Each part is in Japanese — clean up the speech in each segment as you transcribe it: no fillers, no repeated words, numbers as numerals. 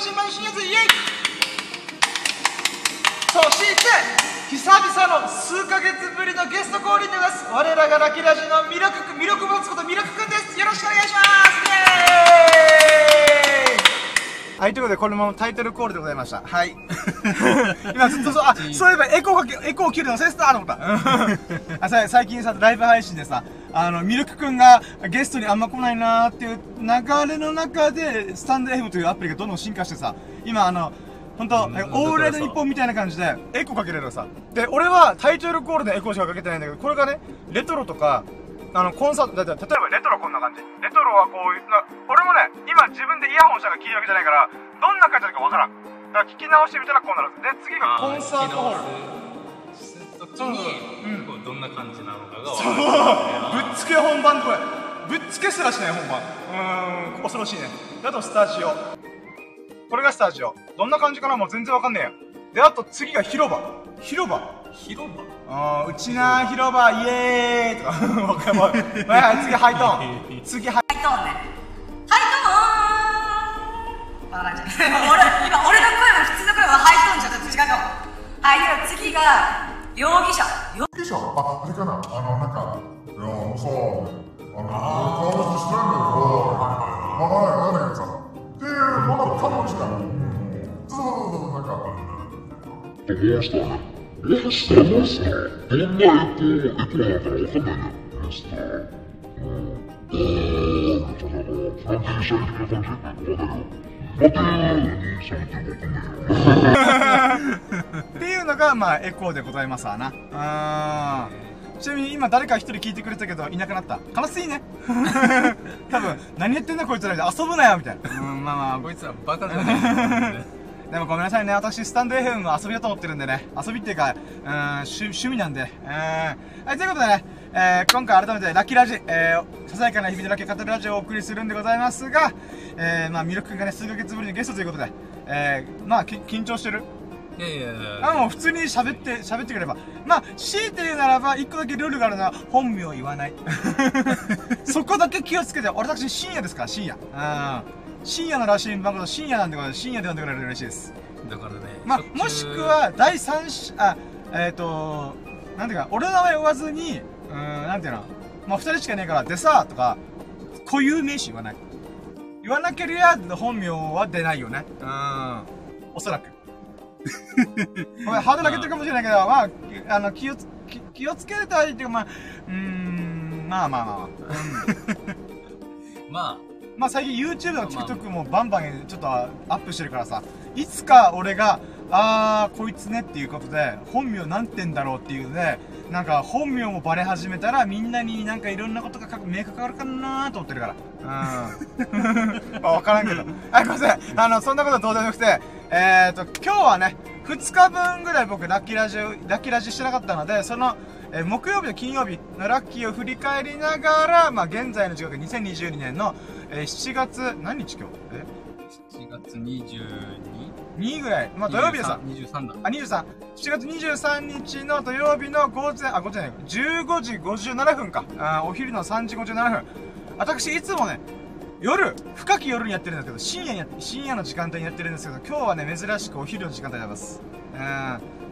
新米信也ずイエイ。そして久々の数ヶ月ぶりのゲスト降臨でございます。我らがラキラジの魅力を持つこと魅力くんです。よろしくお願いします。イエーイ。はい、ということでこれもタイトルコールでございました。はい今ずっとあ、そういえばエコーを切るの忘れてたと思ったあ、最近さ、ライブ配信でさ、ミルクくんがゲストにあんま来ないなーっていう流れの中で、スタンド FM というアプリがどんどん進化してさ、今ほんと、オールライト日本みたいな感じでエコーかけれるのさ。で、俺はタイトルコールでエコーしかかけてないんだけど、これがね、レトロとか、コンサート、だって例えばレトロこんな感じ。レトロはこういう、俺もね、今自分でイヤホンしたから聞いてるわけじゃないから、どんな感じだかわからん。だから聞き直してみたらこうなる。で、次がコンサートホール。にどんな感じなのかが分かる。ぶっつけ本番とか、ぶっつけすらしない本番。恐ろしいね。あとスタジオ、これがスタジオ、どんな感じかなもう全然分かんねえよ。で、あと次が広場。うちな広場イエーイとか分かんない。次ハイトーン。今俺の声は普通の声はハイトーンじゃちょっと違うかも。はい、次が容疑者あれかな、なんかいやさ顔出ししてるんだけどやつっていうのが多分違う。っていうのがまあエコーでございますわな。ちなみに今誰か一人聞いてくれたけどいなくなった。悲しいね多分何言ってんだこいつらみたいな、遊ぶなよみたいな。まあこいつらバカだねでもごめんなさいね、私スタンド FM は遊びだと思ってるんでね、遊びっていうか趣味なんで。はい、ということでね、今回改めてラキラジ、ささやかな日々のラキを語るラジオをお送りするんでございますが、ミルクくんがね、数ヶ月ぶりのゲストということで、緊張してる？いやいやいや、もう普通に喋ってくれば、強いて言うならば、一個だけルールがあるのは、本名を言わない。そこだけ気をつけて、俺たち深夜ですから、深夜。深夜のラジオ番組の深夜なんで、深夜で呼んでくれると嬉しいです。だからね。もしくは、第三者、なんていうか、俺の名前を言わずに、なんていうの、二人しかいないから、でさ、とか、固有名詞言わない。言わなければ本名は出ないよね。おそらく。これハードル上げてるかもしれないけど、気をつけたいっていうか、最近 YouTube の TikTok もバンバンちょっとアップしてるからさ、いつか俺が、こいつねっていうことで、本名なんて言うんだろうっていうので、なんか本名もバレ始めたら、みんなになんかいろんなことが明確あるかなーと思ってるから。わからんけど。はい、ごめんなさい。そんなことはどうでもよくて、今日はね、2日分ぐらい僕ラッキーラジしてなかったので、その、木曜日と金曜日のラッキーを振り返りながら、現在の時刻2022年の7月、何日今日？7月22ぐらい、土曜日でさ、23だ。7月23日の土曜日の15時57分か。お昼の3時57分。私、いつもね、深き夜にやってるんですけど、深夜の時間帯にやってるんですけど、今日はね、珍しくお昼の時間帯になります。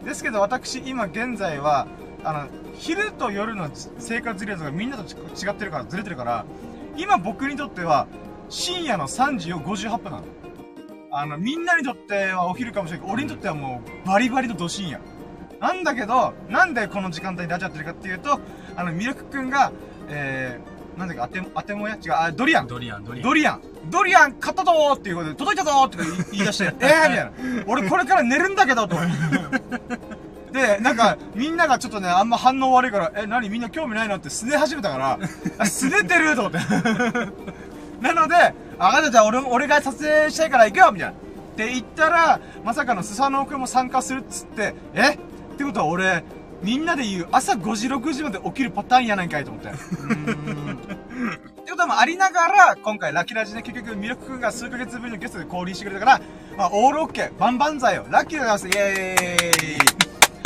ですけど、私、今現在は、昼と夜の生活リレーがみんなと違ってるから、ずれてるから、今僕にとっては、深夜の3時58分なの。みんなにとってはお昼かもしれないけど、俺にとってはもう、バリバリのど深夜。なんだけど、なんでこの時間帯になっちゃってるかっていうと、ミルクくんが、なんだっけ、ドリアン買ったぞーっていうことで、届いたぞーって言い出して、みたいな。俺これから寝るんだけど、と。で、なんか、みんながちょっとね、あんま反応悪いから、みんな興味ないなってすね始めたから、すねてると思って。なので、じゃあ俺が撮影したいから行くよみたいな。って言ったら、まさかのスサノオくんも参加するっつって、ってことは俺、みんなで言う朝5時、6時まで起きるパターンやないかいと思って。ってこともありながら、今回ラキラジで結局ミルクくんが数ヶ月ぶりのゲストで降臨してくれたから、オールオッケー、バンバンザイよ。ラッキーでございます。イエーイ。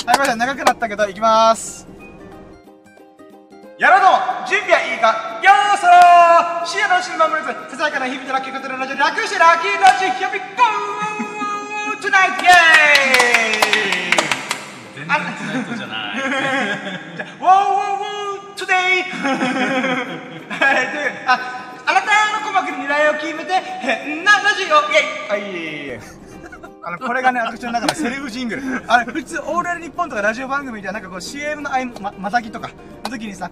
はい、これじゃ長くなったけど、行きまーす。やろうども準備はいいかよーそー深夜のうちに守れず、ささやかな日々のラッキー語るラジオ、略してラッキーラジオ、ひよびっこーナイトイエーイ。全然ツナイトじゃない。じゃあウォートゥデイ。あなたの鼓膜に狙いを決めて変なラジオイエイ。これがね、私の中のセルフジングル。普通オールナイトニッポンとかラジオ番組ではなんかこう CM のまたぎとかの時にさ、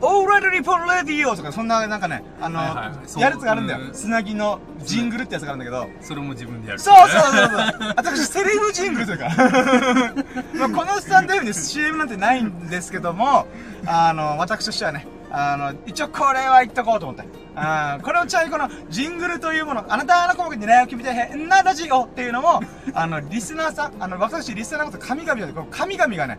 オールナイトニッポンレディオとかそんななんかね、やるやつがあるんだよ。つなぎのジングルってやつがあるんだけど、それも自分でやる。そう。私セレブジングルというかまあこのスタンド F に CM なんてないんですけども、私としてはね、一応これは言っとこうと思って、これをちなみにこのジングルというもの、あなたの項目に狙いを決めて変なラジオっていうのも、リスナーさん、私リスナーのこと神々だけど、神々がね、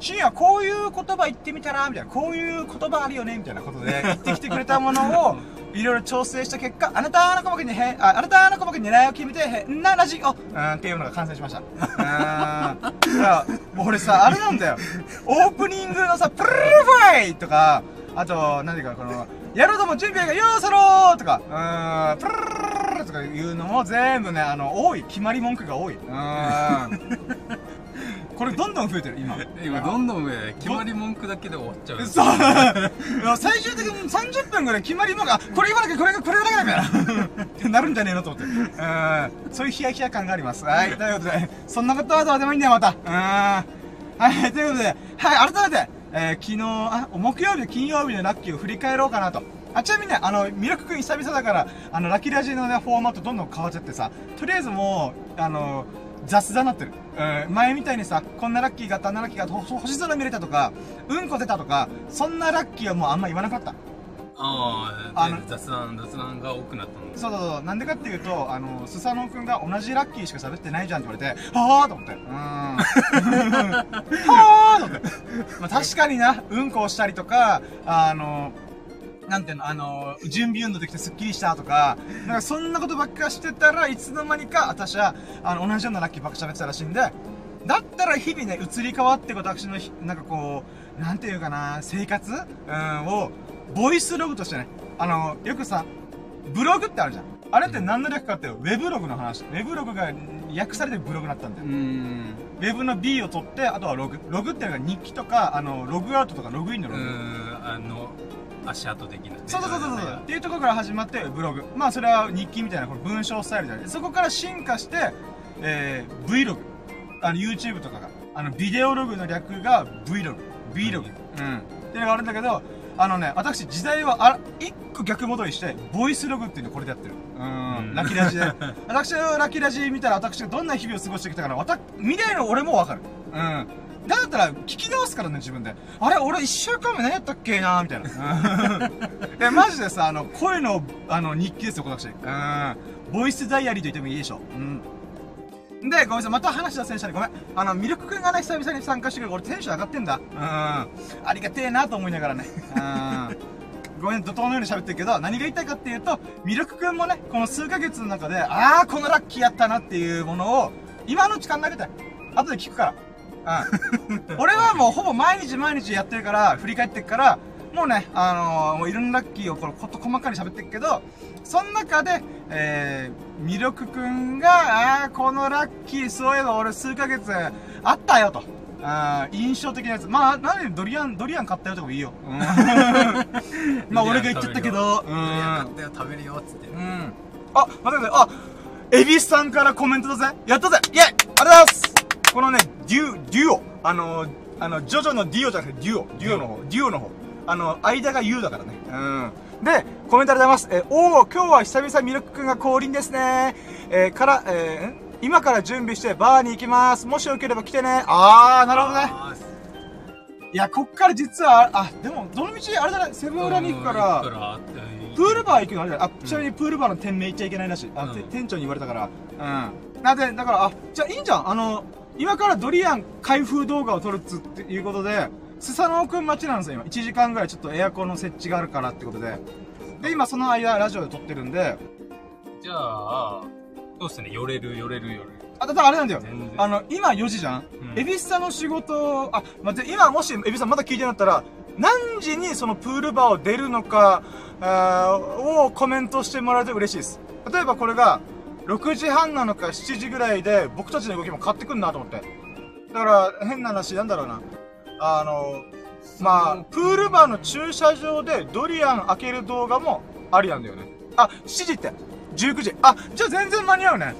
深夜こういう言葉言ってみたらみたいな、こういう言葉あるよねみたいなことで言ってきてくれたものをいろいろ調整した結果、あなたの鼓膜に狙いを決めて変なラジオっていうのが完成しました。俺さ、あれなんだよ、オープニングのさ、プルルファイとか、あと何かこのやろうとも準備がよーそろーとか、プルルルルとかいうのも全部ね、多い決まり文句が多い。これどんどん増えてる、今どんどん増え、決まり文句だけで終わっちゃう。そう最終的に30分ぐらい決まり文句、これ言わなきゃ、これ言わなきゃみたいなってなるんじゃねえのと思って、そういうヒヤヒヤ感があります。はい、ということで、そんなことはどうでもいいんだよ、また。はい、ということで、はい、改めて、木曜日と金曜日のラッキーを振り返ろうかなと。ちなみにね、ミラク君久々だから、ラッキーラジのね、フォーマットどんどん変わっちゃってさ、とりあえずもう雑だなってる。前みたいにさ、こんなラッキーがあった、あんなラッキーがあった、星空見れたとか、うんこ出たとか、そんなラッキーはもうあんま言わなかった。雑談が多くなったの。そう、なんでかっていうと、スサノオくんが同じラッキーしか喋ってないじゃんって言われて、はぁーと思って、はぁーと思ってまあ確かにな、うんこをしたりとか、なんていうの、準備運動できてスッキリしたとか、なんかそんなことばっかしてたらいつの間にか私は同じようなラッキーばっか喋ってたらしいんで、だったら日々ね、移り変わって、私のなんかこう、なんていうかな、生活をボイスログとしてね、よくさ、ブログってあるじゃん。あれって何の略かって、ウェブログの話。ウェブログが訳されてブログになったんだよ。ウェブの B を取って、あとはログ。ログっていうのが日記とか、ログアウトとかログインのログ。足跡的な、そうっていうところから始まってブログ、まあそれは日記みたいな、この文章スタイルじゃない。そこから進化して、Vlog、YouTube とかが、ビデオログの略が Vlog、Vlog、っていうのがあるんだけど、私時代は一個逆戻りして、ボイスログっていうのをこれでやってる。ラキラジで。私のラキラジ見たら、私がどんな日々を過ごしてきたから、未来の俺もわかる。だったら聞き直すからね、自分で。あれ、俺一週間目何やったっけなみたいな。で、マジでさ、声の、日記ですよ、私。ボイスダイアリーと言ってもいいでしょ。で、ごめんなさい、また話脱線したね、ごめん。ミルク君がね、久々に参加してくれる、俺テンション上がってんだ。ありがてえなと思いながらね。ごめん、怒涛のように喋ってるけど、何が言いたいかっていうと、ミルク君もね、この数ヶ月の中で、このラッキーやったなっていうものを、今のうち考えて、後で聞くから。俺はもうほぼ毎日やってるから、振り返ってるから、もうね、もういろんなラッキーをこと細かに喋ってるけど、その中でミルクくんがこのラッキー、そういえば俺数ヶ月あったよと、印象的なやつ、まあ何でドリアン買ったよとかもいいよ、まあ俺が言っちゃったけど、ドリアン買ったよ、食べるよっつって、待ってください、エビスさんからコメントだぜ、やったぜ、イエイ、ありがとうございます。このね、デュオ、ジョジョのデュオじゃなくて、デュオの方。間が U だからね。で、コメントありがとうございます。今日は久々ミルク君が降臨ですね。今から準備してバーに行きます。もしよければ来てね。なるほどね。いや、こっから実は、でも、どの道、あれだね、セブン裏に行くから、プールバー行くのあれだね。ちなみにプールバーの店名言っちゃいけないらしい。店長に言われたから。なんで、だから、じゃあいいんじゃん。今からドリアン開封動画を撮るっていうことで、スサノオくん待ちなんですよ、今。1時間ぐらいちょっとエアコンの設置があるからってことで。で、今その間、ラジオで撮ってるんで。じゃあ、どうしてね、寄れる。だからあれなんだよ。今4時じゃん、エビスさんの仕事、待って、今もしエビスさんまだ聞いてなかったら、何時にそのプールバーを出るのか、をコメントしてもらえると嬉しいです。例えばこれが、6時半なのか7時ぐらいで僕たちの動きも変わってくんなと思って。だから変な話なんだろうな。まあ、プールバーの駐車場でドリアン開ける動画もありなんだよね。あ、7時って。19時。あ、じゃあ全然間に合うね。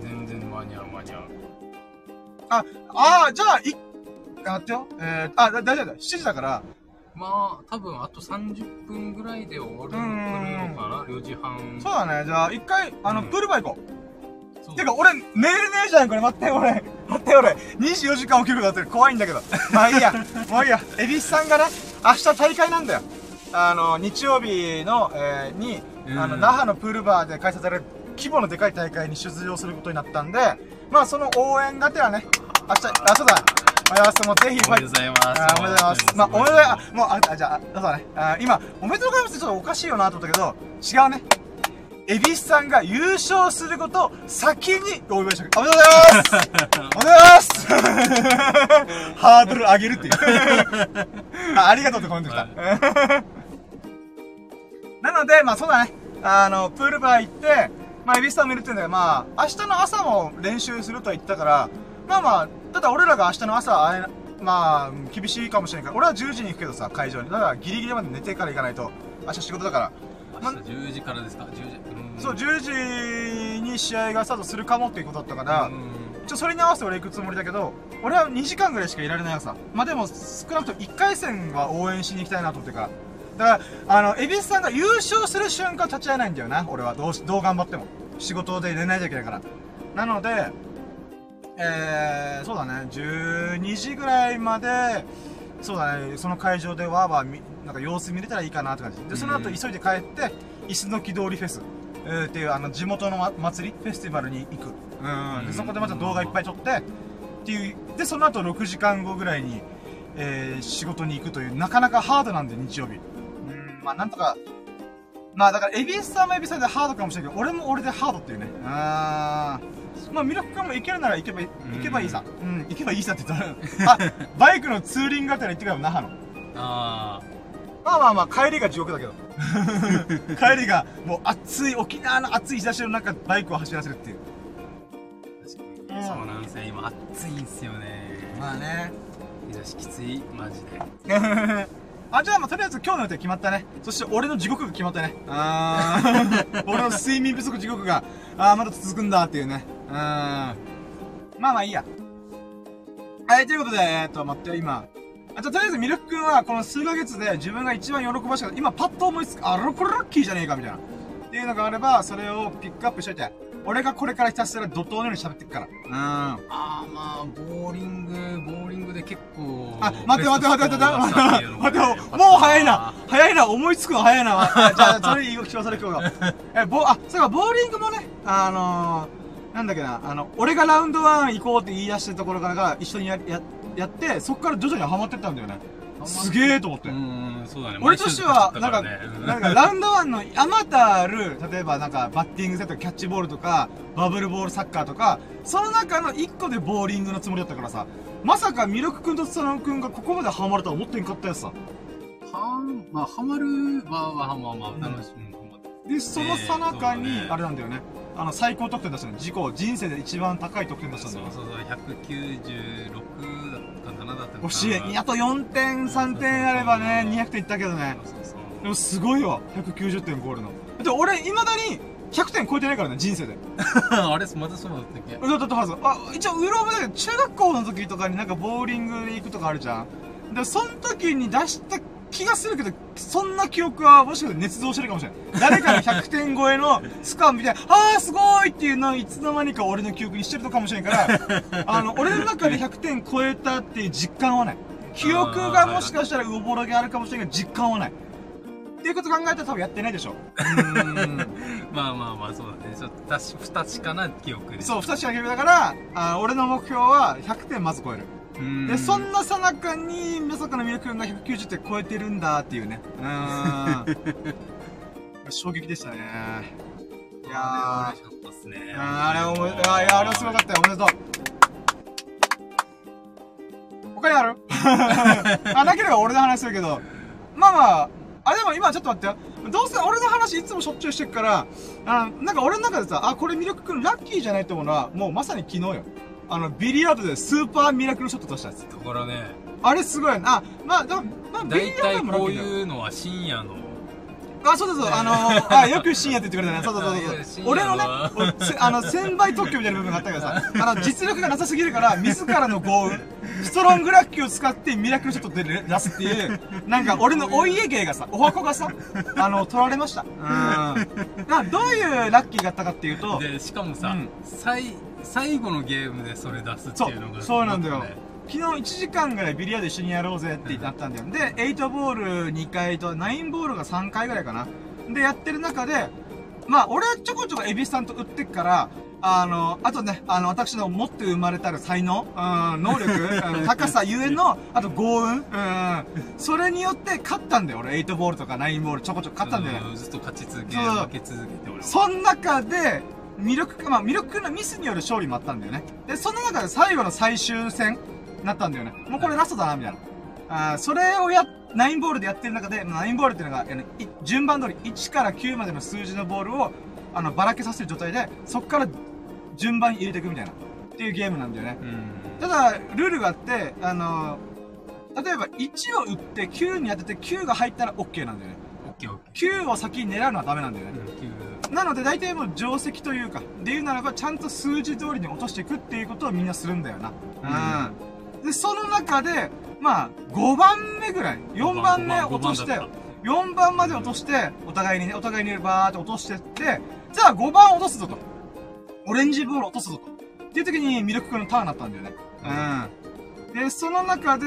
うん、全然間に合う。じゃあ、待ってよ。大丈夫だ。7時だから。まあ、多分あと30分ぐらいで終わるのかな ?4 時半。そうだね。じゃあ、一回、プールバー行こう。てか、俺、メールねえじゃん、これ。待って、俺。24時間起きることだってる。怖いんだけど。まあいいや。もういいや。恵比寿さんがね、明日大会なんだよ。日曜日の、に、那覇のプールバーで開催される規模のでかい大会に出場することになったんで、まあ、その応援がてはね、明日、そうだね。もうぜひ、おめでとうございます。おめでとうございます。まあ、おめでとうございます。もう、じゃあ、そうだね。今、おめでとうございますってちょっとおかしいよなと思ったけど、違うね。恵比寿さんが優勝することを先にお祝いしておく。おめでとうございますおめでとうございますハードル上げるっていう。ありがとうってコメント来た。なので、まあ、そうだね。プールバー行って、まあ、恵比寿さんを見るっていうんだけど、まあ、明日の朝も練習するとは言ったから、まあまあ、ただ俺らが明日の朝、まあ、厳しいかもしれないから、俺は10時に行くけどさ、会場に。だからギリギリまで寝てから行かないと、明日仕事だから。明日10時からですか ?10 時。そう、10時に試合がスタートするかもっていうことだったから、一応それに合わせて俺行くつもりだけど、俺は2時間ぐらいしかいられないよさ。まあでも、少なくとも1回戦は応援しに行きたいなと思ってから。だから、恵比寿さんが優勝する瞬間立ち会えないんだよな、俺は。どう頑張っても。仕事で寝ないといけないから。なので、そうだね、12時ぐらいまで、そうだね、その会場でわーわーなんか様子見れたらいいかなって感じで、その後急いで帰って、いすのき通りフェス、っていう地元の祭り、フェスティバルに行く。でそこでまた動画いっぱい撮って、っていう、で、その後6時間後ぐらいに、仕事に行くという、なかなかハードなんで、日曜日。まあなんとか、まあだから、恵比寿さんも恵比寿さんでハードかもしれないけど、俺も俺でハードっていうね。まあ、ミラク君も行けるなら行けばいいさ。行けばいいさって言ったら、バイクのツーリングあたり行ってくれば那覇の。まあ、帰りが地獄だけど。帰りが、もう暑い、沖縄の暑い日差しの中、バイクを走らせるっていう。確かに。そうなんですよ、今暑いんすよね。まあね。日差しきつい、マジで。じゃあ、まあ、とりあえず今日の予定決まったね。そして俺の地獄が決まったね。俺の睡眠不足地獄が、まだ続くんだっていうね。まあまあいいや。はい、ということで、待ってよ、今。じゃあ、とりあえずミルク君はこの数ヶ月で自分が一番喜ばしかった。今パッと思いつく、これラッキーじゃねえかみたいな。っていうのがあれば、それをピックアップしといて。俺がこれからひたすら怒涛のように喋ってくから。まあ、ボーリングで結構。待って、もう早いな、思いつくの早いな。じゃあ、それいいよ、聞かされ、今日が。そうか、ボーリングもね、なんだっけな、俺がラウンド1行こうって言い出してるところからが一緒にやって、そこから徐々にハマってったんだよね。すげえと思って。そうだね。俺としては、なんか、ラウンド1のあまたある、例えばなんか、バッティングセット、キャッチボールとか、バブルボールサッカーとか、その中の1個でボーリングのつもりだったからさ、まさかミルク君とツナオ君がここまでハマるとは思ってんかったやつさ。まあ、ハマるは、まあ、楽しみ。で、そのさなかに、あれなんだよね。最高得点出したの。人生で一番高い得点出したんだよ。そう、196だった。惜しい。あと4点、3点あればね、200点いったけどね。でもすごいわ、190点ゴールの。で、俺、いまだに100点超えてないからね、人生で。あれ、またそうだったっけ？だったはず。一応、うろ覚えだけど、中学校の時とかになんかボーリングで行くとかあるじゃん。で、その時に出した気がするけど、そんな記憶はもしかして捏造してるかもしれない。誰かの100点超えのスカンみたいな、すごーいっていうのをいつの間にか俺の記憶にしてるのかもしれんから、俺の中で100点超えたっていう実感はない。記憶がもしかしたらうぼろげあるかもしれんけど、実感はない。っていうこと考えたら多分やってないでしょ。まあ、そうだね。ちょっと不確かな記憶で。そう、不確かな記憶だから、俺の目標は100点まず超える。で、そんなさなかに、まさかのミルク君が190点超えてるんだっていうね。衝撃でしたね。いやー、嬉しかったっすね。あれはすごかったよ。おめでとう。他にあるなければ俺の話するけど、まあまあ、あ、でも今ちょっと待ってよ。どうせ俺の話いつもしょっちゅうしてるから、なんか俺の中でさ、あ、これミラクくんラッキーじゃないと思うのは、もうまさに昨日よ。ビリヤードでスーパーミラクルショット出したやつ。だからね。あれすごいな。あ、まあ、でも、まあ、ビリヤードもラッキーだよ。大体こういうのは深夜の。あ、そうそうそう、よく深夜って言ってくれたね。そうそうそう。俺のね、1000倍特許みたいな部分があったからさ、実力がなさすぎるから、自らの豪運、ストロングラッキーを使ってミラクルショットで出すっていう、なんか俺のお家芸がさ、お箱がさ、取られました。うん。どういうラッキーがあったかっていうと、で、しかもさ、最後のゲームでそれ出すっていうのが、そうなんだよ。昨日1時間ぐらいビリヤード一緒にやろうぜってなったんだよ。で、8ボール2回と9ボールが3回ぐらいかな。で、やってる中で、まあ、俺はちょこちょこエビスさんと打ってっから、あとね、私の持って生まれたる才能、能力、高さゆえの、あと豪運、それによって勝ったんだよ。俺、8ボールとか9ボールちょこちょこ勝ったんだよ。ずっと勝ち続け、負け続けて俺は。その中で、魅力のミスによる勝利もあったんだよね。で、その中で最後の最終戦、なったんだよね。もうこれラストだな、みたいな。それを9ボールでやってる中で、9ボールっていうのが、順番通り1から9までの数字のボールを、ばらけさせる状態で、そこから順番に入れていくみたいな、っていうゲームなんだよね。ただ、ルールがあって、例えば1を打って9に当てて9が入ったら OK なんだよね。9を先に狙うのはダメなんだよね。なので大体もう定石というか、で言うならばちゃんと数字通りに落としていくっていうことをみんなするんだよな。で、その中で、まあ、5番目ぐらい、4番目落として、4番まで落として、お互いにバーって落としてって、じゃあ5番落とすぞと。オレンジボール落とすぞと。っていう時に、ミルク君のターンだったんだよね。で、その中で、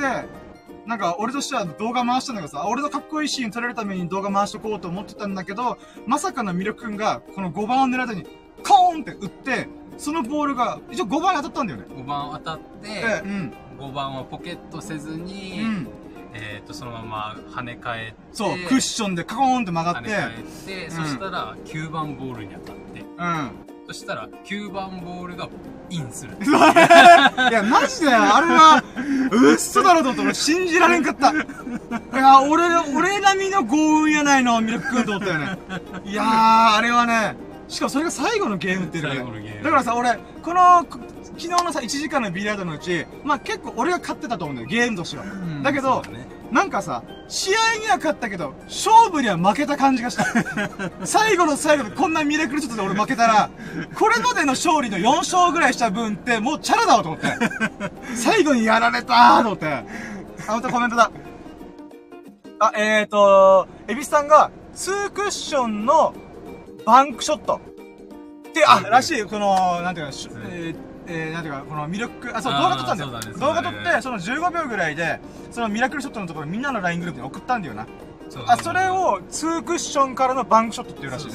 なんか、俺としては動画回したんだけどさ、俺のかっこいいシーン撮れるために動画回しとこうと思ってたんだけど、まさかのミルク君が、この5番を狙うために、コーンって打って、そのボールが、一応5番に当たったんだよね。5番当たって、5番はポケットせずに、そのまま跳ね返って、そう、クッションでカコーンって曲がって、跳ね返って、そしたら9番ボールに当たって、そしたら9番ボールがインする。いや、マジであれは、うっそだろうと思って、俺信じられんかった。いや、俺並みの豪運やないの、ミルク君と思ったよね。いやー、あれはね、しかもそれが最後のゲームっていうね。だからさ、俺、昨日のさ、1時間のビリヤードのうち、まあ結構俺が勝ってたと思うんだよ、ゲームとしては。だけど、なんかさ、試合には勝ったけど、勝負には負けた感じがした。最後の最後でこんなミラクルショットで俺負けたら、これまでの勝利の4勝ぐらいした分って、もうチャラだわと思って。最後にやられたーと思って。またコメントだ。あ、エビスさんが、2クッションのバンクショット。って、あ、らしい、なんていうか、なんていうか、ミラクル、そう、動画撮ったんだよ。動画撮って、その15秒ぐらいで、そのミラクルショットのところみんなの LINE グループに送ったんだよな。それを、ツークッションからのバンクショットっていうらしいね。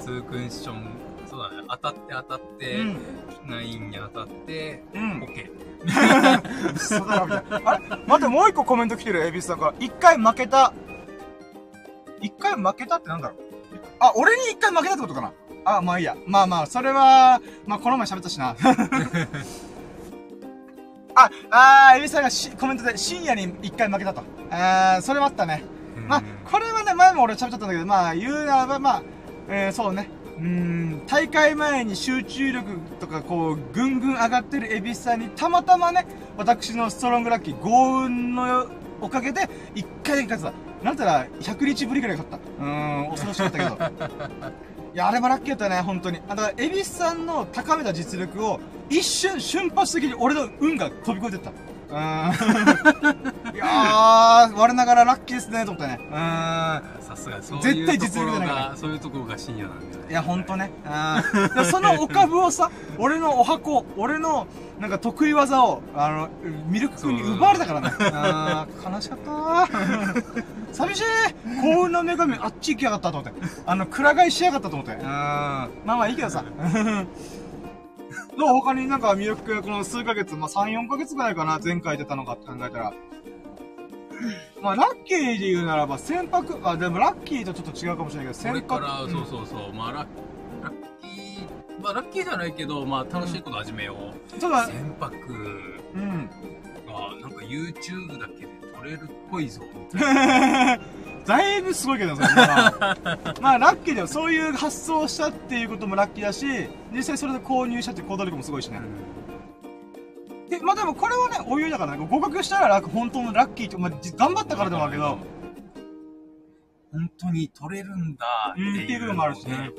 ツークッション、そうだね。当たって、9に当たって、OK。そうだな、みたいな。あれ待って、もう一個コメント来てる、エビスさんから。一回負けたってなんだろう。あ、俺に一回負けたってことかな。あ、まあいいや。まあまあ、それは、まあこの前喋ったしな。エビさんがコメントで深夜に1回負けたと。それもあったね。まあ、これはね、前も俺喋っちゃったんだけど、まあ言うならば、まあ、そうね。大会前に集中力とかこう、ぐんぐん上がってるエビさんに、たまたまね、私のストロングラッキー、豪運のおかげで、1回だけ勝つわ。なんたら、100日ぶりくらい勝った。恐ろしかったけど。いや、あれもラッキーだったね、本当に。だから、エビスさんの高めた実力を、一瞬、瞬発的に俺の運が飛び越えてった。いやー、我ながらラッキーですね、と思ったね。さすが、絶対実力じゃないから。そういうところが深夜なんだよね。いや、ほんとね。そのお株をさ、俺のお箱、俺の、なんか得意技を、ミルク君に奪われたからね。悲しかったー。寂しい幸運の女神、あっち行きやがったと思って。くら替えしやがったと思って。まあまあいいけどさ。どう他になんか魅力、この数ヶ月、まあ3、4ヶ月ぐらいかな、前回出たのかって考えたら。まあラッキーで言うならば、船舶、あ、でもラッキーとちょっと違うかもしれないけど、船舶。そうそう、まあラッキーじゃないけど、まあ楽しいこと始めよう。船舶が、なんか YouTube だけで撮れるっぽいぞ。だいぶすごいけど、それはまあラッキーだよ。そういう発想をしたっていうこともラッキーだし、実際それで購入したって行動力もすごいしね。で、まあでもこれはね、お湯だからね、合格したら本当のラッキーって、まあ、頑張ったからでもあるけど、本当に取れるんだっていうのもあるしね。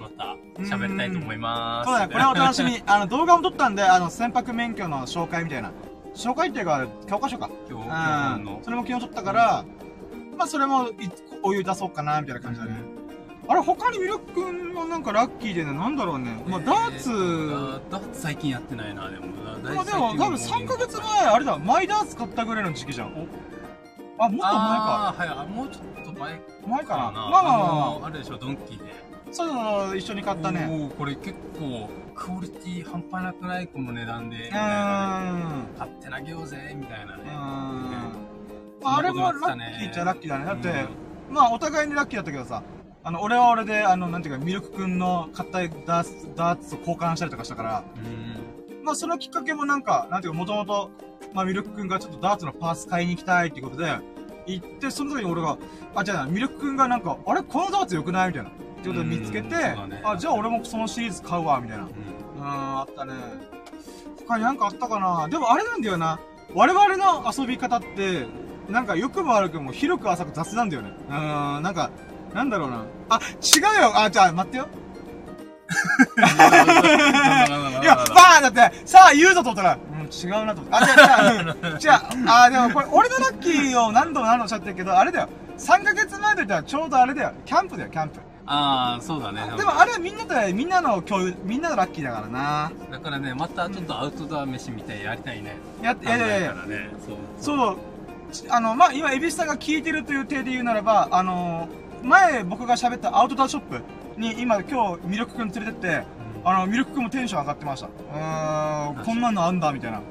また喋りたいと思います。そうだね、これはお楽しみ。動画も撮ったんで、船舶免許の紹介みたいな。紹介っていうか、教科書か。それも昨日撮ったから、まあそれもお湯出そうかな、みたいな感じだね。あれ、他にミラク君のなんかラッキーでね、なんだろうね。まあダーツ最近やってないな、でも。まあでも、多分3ヶ月前、あれだ、マイダーツ買ったぐらいの時期じゃん。あ、もっと前か。はい、もうちょっと前。前かな。まあまあまあ。あれでしょ、ドンキーで。そう、一緒に買ったね。おお、これ結構、クオリティ半端なくない、この値段で。買って投げようぜ、みたいなね。あれもラッキーっちゃラッキーだね。だって、まあお互いにラッキーだったけどさ、俺は俺で、なんていうか、ミルク君の買ったダーツを交換したりとかしたから、まあそのきっかけもなんか、なんていうか、もともと、まあミルク君がちょっとダーツのパーツ買いに行きたいっていうことで、行って、その時に俺が、あ、じゃあミルク君がなんか、あれこのダーツ良くないみたいな。ってことで見つけて、あ、じゃあ俺もそのシリーズ買うわ、みたいな。あったね。他になんかあったかな。でもあれなんだよな。我々の遊び方って、なんか良くも悪くも広く浅く雑なんだよね。なんか、なんだろうな。あ、違うよ。あ、じゃあ待ってよ。いや、バーンだって、さあ言うぞと思ったら、違うなと思って。あ、でもこれ、俺のラッキーを何度もおっしゃってるけど、あれだよ。3ヶ月前といったらちょうどあれだよ。キャンプだよ、キャンプ。ああ、そうだね。でもあれはみんなで、みんなのラッキーだからな。だからね、またちょっとアウトドア飯みたいやりたいね。やりたいからね。そう。まあ、今、蛭子さんが聞いてるという体で言うならば、前僕が喋ったアウトドアショップに今日、ミルクくん連れてって、ミルクくんもテンション上がってました。こんなのあんだ、みたいな。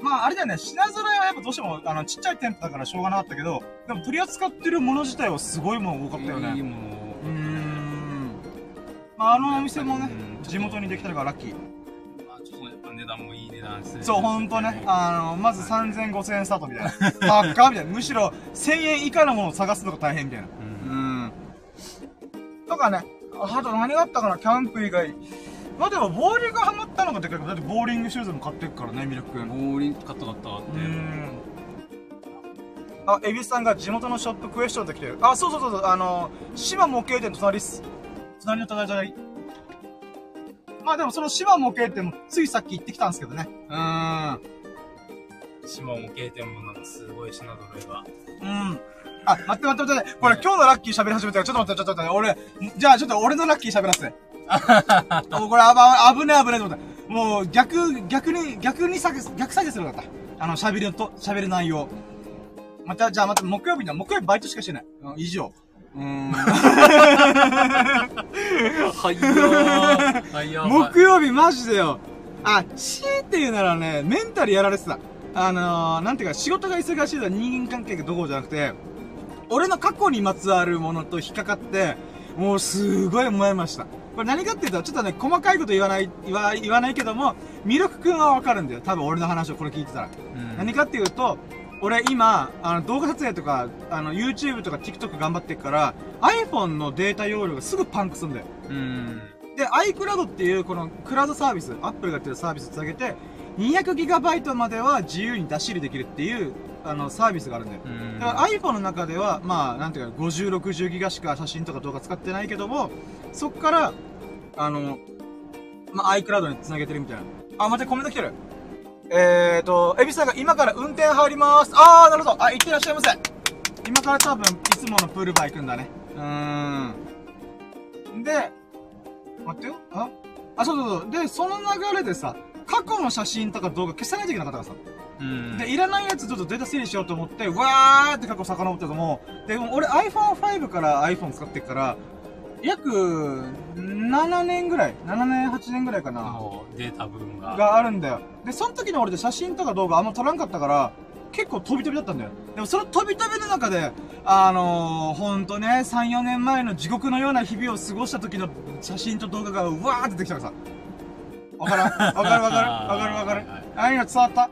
まあ、あれだよね、品揃えはやっぱどうしても、ちっちゃい店舗だからしょうがなかったけど、でも取り扱ってるもの自体はすごいもの多かったよね。いいもの。まあ、お店もね、地元にできたからラッキー。まあ、ちょっとやっぱ値段もいい値段ですね。そう、ほんとね。まず3000、5000円スタートみたいな。高っみたいな。むしろ1000円以下のものを探すのが大変みたいな。とかね、あと何があったかな、キャンプ以外。まあでも、ボーリングがハマったのがでかいから、だってボーリングシューズも買ってくからね、ミルク君。ボーリング買ったって。あ、蛭子さんが地元のショップクエスチョンで来てる。あ、そう、島模型店隣っす。隣の隣じゃない。まあでも、その島模型店もついさっき行ってきたんですけどね。島模型店もなんかすごい品揃えが。あ、待って。これ今日のラッキー喋り始めたから、ちょっと待って。俺、じゃあちょっと俺のラッキー喋らせて。もうこれ危ねえと思った。もう逆再生するんだった。喋る内容。また、じゃあまた木曜日バイトしかしてない。以上。木曜日マジでよ。あ、強いて言うならね、メンタルやられてた。なんていうか、仕事が忙しいとか人間関係がどこじゃなくて、俺の過去にまつわるものと引っかかって、もうすごい燃えました。これ何かっていうと、ちょっとね、細かいこと言わないけども、ミルク君はわかるんだよ。多分俺の話をこれ聞いてたら。何かっていうと、俺今、動画撮影とか、YouTube とか TikTok 頑張ってるから、iPhone のデータ容量がすぐパンクすんだよ。で、iCloud っていうこのクラウドサービス、Apple がやってるサービスをつなげて、200GB までは自由に出し入れできるっていう、サービスがあるんだよ。だから iPhone の中では、まあ、なんていうか、50、60ギガしか写真とか動画使ってないけども、そっから、まあ、iCloud に繋げてるみたいな。あ、待って、コメント来てる。蛭子さんが今から運転入りまーす。あー、なるほど。あ、行ってらっしゃいませ。今から多分、いつものプールバー行くんだね。で、待ってよ。あ、そう。で、その流れでさ、過去の写真とか動画消さないといけなかったからさ。で、いらないやつちょっとデータ整理しようと思って、わーって過去遡ってたのも、で、俺 iPhone5 から iPhone 使ってっから、約7年、8年ぐらいかな。データ分があるんだよ。で、その時の俺で写真とか動画あんま撮らんかったから、結構飛び飛びだったんだよ。でもその飛び飛びの中で、ほんとね、3、4年前の地獄のような日々を過ごした時の写真と動画がうわーって出てきたからさ。わかる。ああいうの伝わった。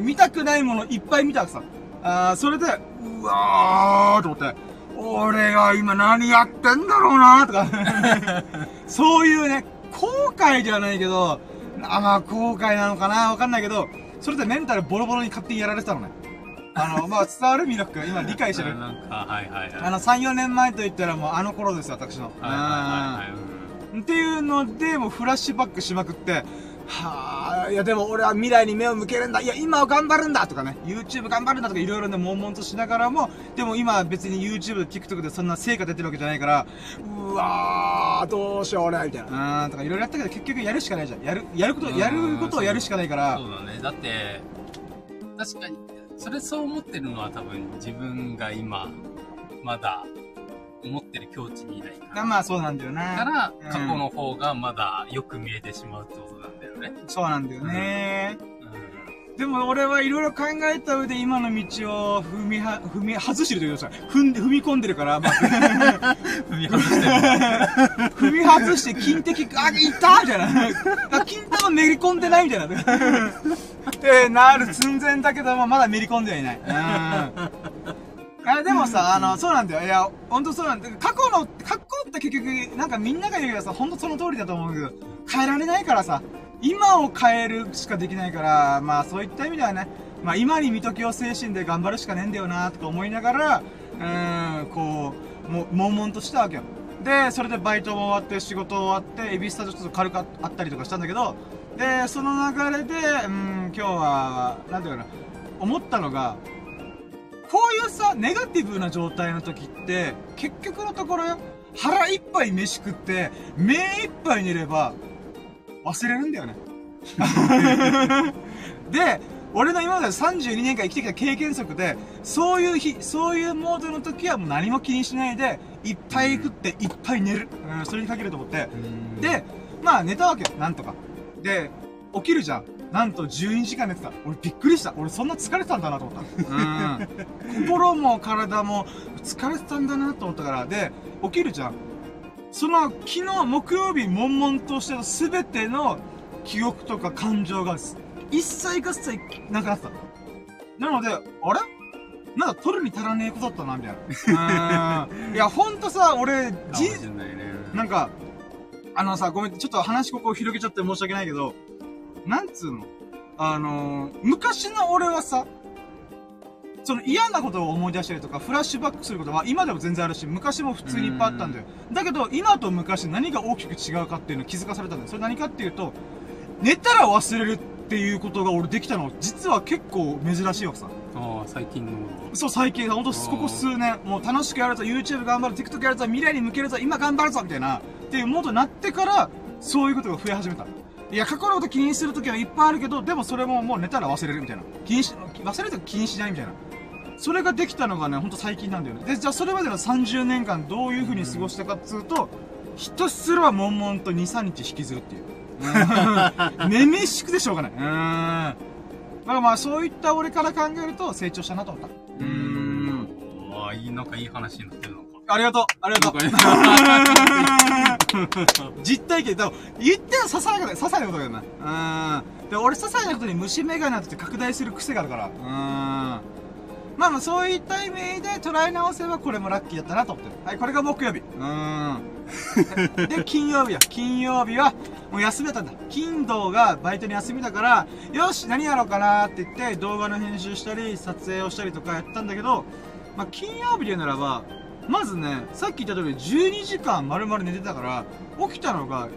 見たくないものいっぱい見たくさ。それで、うわーと思って、俺が今何やってんだろうなーとかそういうね、後悔じゃないけど、まあ後悔なのかな、わかんないけど、それでメンタルボロボロに勝手にやられてたのね。まあ、伝わるミラクが今理解してる。なんか、はいはいはい。3、4年前と言ったらもうあの頃です、私の。っていうので、もうフラッシュバックしまくって、はぁ、いやでも俺は未来に目を向けるんだ、いや今は頑張るんだとかね、YouTube 頑張るんだとかいろいろね、悶々としながらも、でも今別に YouTube、TikTok でそんな成果出てるわけじゃないから、うわぁ、どうしよう俺、みたいな。とかいろいろやったけど、結局やるしかないじゃん。やることをやるしかないから。そうだね。だって、確かに、それそう思ってるのは多分自分が今、まだ、思ってる境地にいないから。まあそうなんだよな。から、過去の方がまだよく見えてしまうってことなんだよね。そうなんだよね。でも俺はいろいろ考えた上で今の道を外してるというかさ、踏み込んでるから、まあ、踏み外して金的、あ、いたじゃない。金玉めり込んでないみたいな。ってなる寸前だけども、まだめり込んではいない。でもさ、そうなんだよ。いや、ほんとそうなんだよ。過去って結局、なんかみんなが言うけどさ、ほんとその通りだと思うけど、変えられないからさ、今を変えるしかできないから、まあそういった意味ではね、まあ今に見ときを精神で頑張るしかねえんだよな、とか思いながら、こう、悶々としたわけよ。で、それでバイトも終わって、仕事終わって、エビスタジオちょっと軽くあったりとかしたんだけど、で、その流れで、今日は、なんていうかな、思ったのが、こういうさ、ネガティブな状態の時って、結局のところよ、腹いっぱい飯食って、目いっぱい寝れば、忘れるんだよね。で、俺の今まで32年間生きてきた経験則で、そういうモードの時はもう何も気にしないで、いっぱい食って、いっぱい寝る。それにかけると思って。で、まあ寝たわけよ、なんとか。で、起きるじゃん。なんと12時間寝てた。俺びっくりした。俺そんな疲れてたんだなと思った。心も体も疲れてたんだなと思ったから。で、起きるじゃん。その昨日木曜日悶々としてたすべての記憶とか感情が一切合切なくなってた。なので、あれなんか取るに足らねえことだったな、みたいな。いや、ほんとさ、俺、なんか、ごめん、ちょっと話ここ広げちゃって申し訳ないけど、なんつうの昔の俺はさ、その嫌なことを思い出したりとか、フラッシュバックすることは今でも全然あるし、昔も普通にいっぱいあったんだよ。だけど、今と昔何が大きく違うかっていうのを気づかされたんだよ。それ何かっていうと、寝たら忘れるっていうことが俺できたの、実は結構珍しいわけさ。ああ、最近の。そう、最近。ほんと、ここ数年。もう楽しくやるぞ、YouTube 頑張る、TikTok やるぞ、未来に向けるぞ、今頑張るぞ、みたいな、っていうモードになってから、そういうことが増え始めた。いや、過去のこと気にするときはいっぱいあるけど、でもそれももう寝たら忘れるみたいな。忘れたら気にしないみたいな。それができたのがね、ほんと最近なんだよね。で、じゃあそれまでの30年間どういう風に過ごしたかっつうと、ひたすら悶々と2、3日引きずるっていう。めめしくでしょうがない。だからまあそういった俺から考えると成長したなと思った。ああ、なんかいい話になってるの。ありがとう、ありがとう。実体験、言っては些細なこと、些細なことだよな。で、俺些細なことに虫眼鏡なって拡大する癖があるから。まあまあ、そういった意味で捉え直せばこれもラッキーだったなと思ってる。はい、これが木曜日。で、金曜日は、もう休めたんだ。金土がバイトに休みだから、よし、何やろうかなって言って、動画の編集したり、撮影をしたりとかやったんだけど、まあ、金曜日で言うならば、まずね、さっき言った通り12時間丸々寝てたから、起きたのが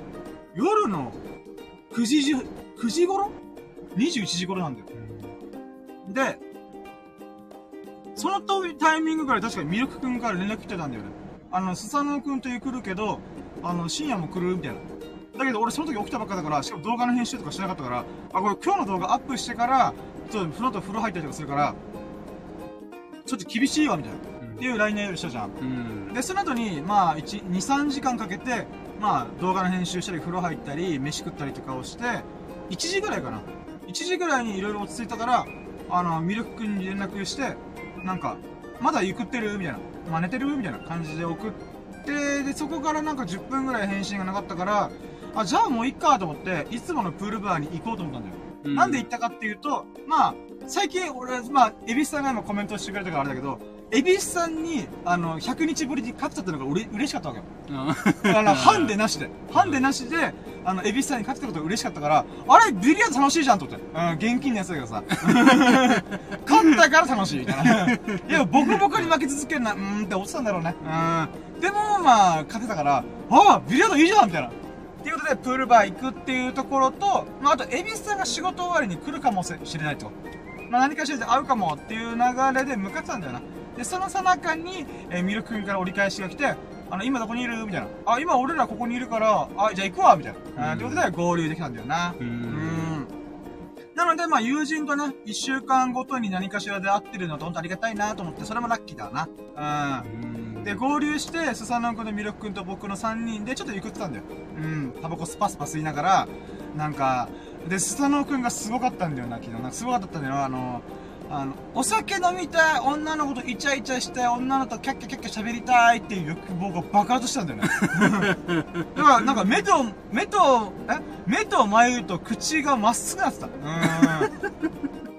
夜の9時頃 ?21 時頃なんだよ。で、そのタイミングから確かにミルクくんから連絡来てたんだよね。スサノオくんという来るけど、深夜も来るみたいな。だけど俺その時起きたばっかだから、しかも動画の編集とかしなかったから、これ今日の動画アップしてから、その後風呂入ったりとかするから、ちょっと厳しいわ、みたいな。っていう来年よりしたじゃん。で、その後に、まあ、2、3時間かけて、まあ、動画の編集したり、風呂入ったり、飯食ったりとかをして、1時ぐらいかな。1時ぐらいにいろいろ落ち着いたから、ミルク君に連絡して、なんか、まだゆくってるみたいな。まあ、寝てるみたいな感じで送って、で、そこからなんか10分ぐらい返信がなかったから、あ、じゃあもういっかと思って、いつものプールバーに行こうと思ったんだよ。うん、なんで言ったかっていうと、まあ、最近俺、まあ、蛭子さんが今コメントしてくれたからあれだけど、蛭子さんに、100日ぶりに勝っちゃったのが嬉しかったわけよ。だから、ハンデなしで。ハンデなしで、蛭子さんに勝ってたことが嬉しかったから、あれ、ビリヤード楽しいじゃんと思って。現金のやつだけどさ。勝ったから楽しいみたいな。いや、ボコボコに負け続けるな、って落ちたんだろうね。でも、まあ、勝てたから、ああ、ビリヤードいいじゃんみたいな。っていうことで、プールバー行くっていうところと、まあ、あと、蛭子さんが仕事終わりに来るかもしれないと。まあ、何かしらで会うかもっていう流れで向かってたんだよな。で、その最中に、ミルク君から折り返しが来て、今どこにいるみたいな。あ、今俺らここにいるから、あ、じゃあ行くわみたいな。ということで合流できたんだよな。なので、まあ友人とね、一週間ごとに何かしらで会ってるのは本当ありがたいなと思って、それもラッキーだな。で、合流して、スサノン君とミルク君と僕の3人でちょっとゆくってたんだよ。タバコスパスパス吸いながら、なんか、で、スサノン君がすごかったんだよな、昨日。なんかすごかったんだよな、お酒飲みたい、女の子とイチャイチャして、女の子とキャッキャキャッキャ喋りたいっていう欲望が爆発したんだよね。だから、なんか目と眉と口がまっすぐなってた。も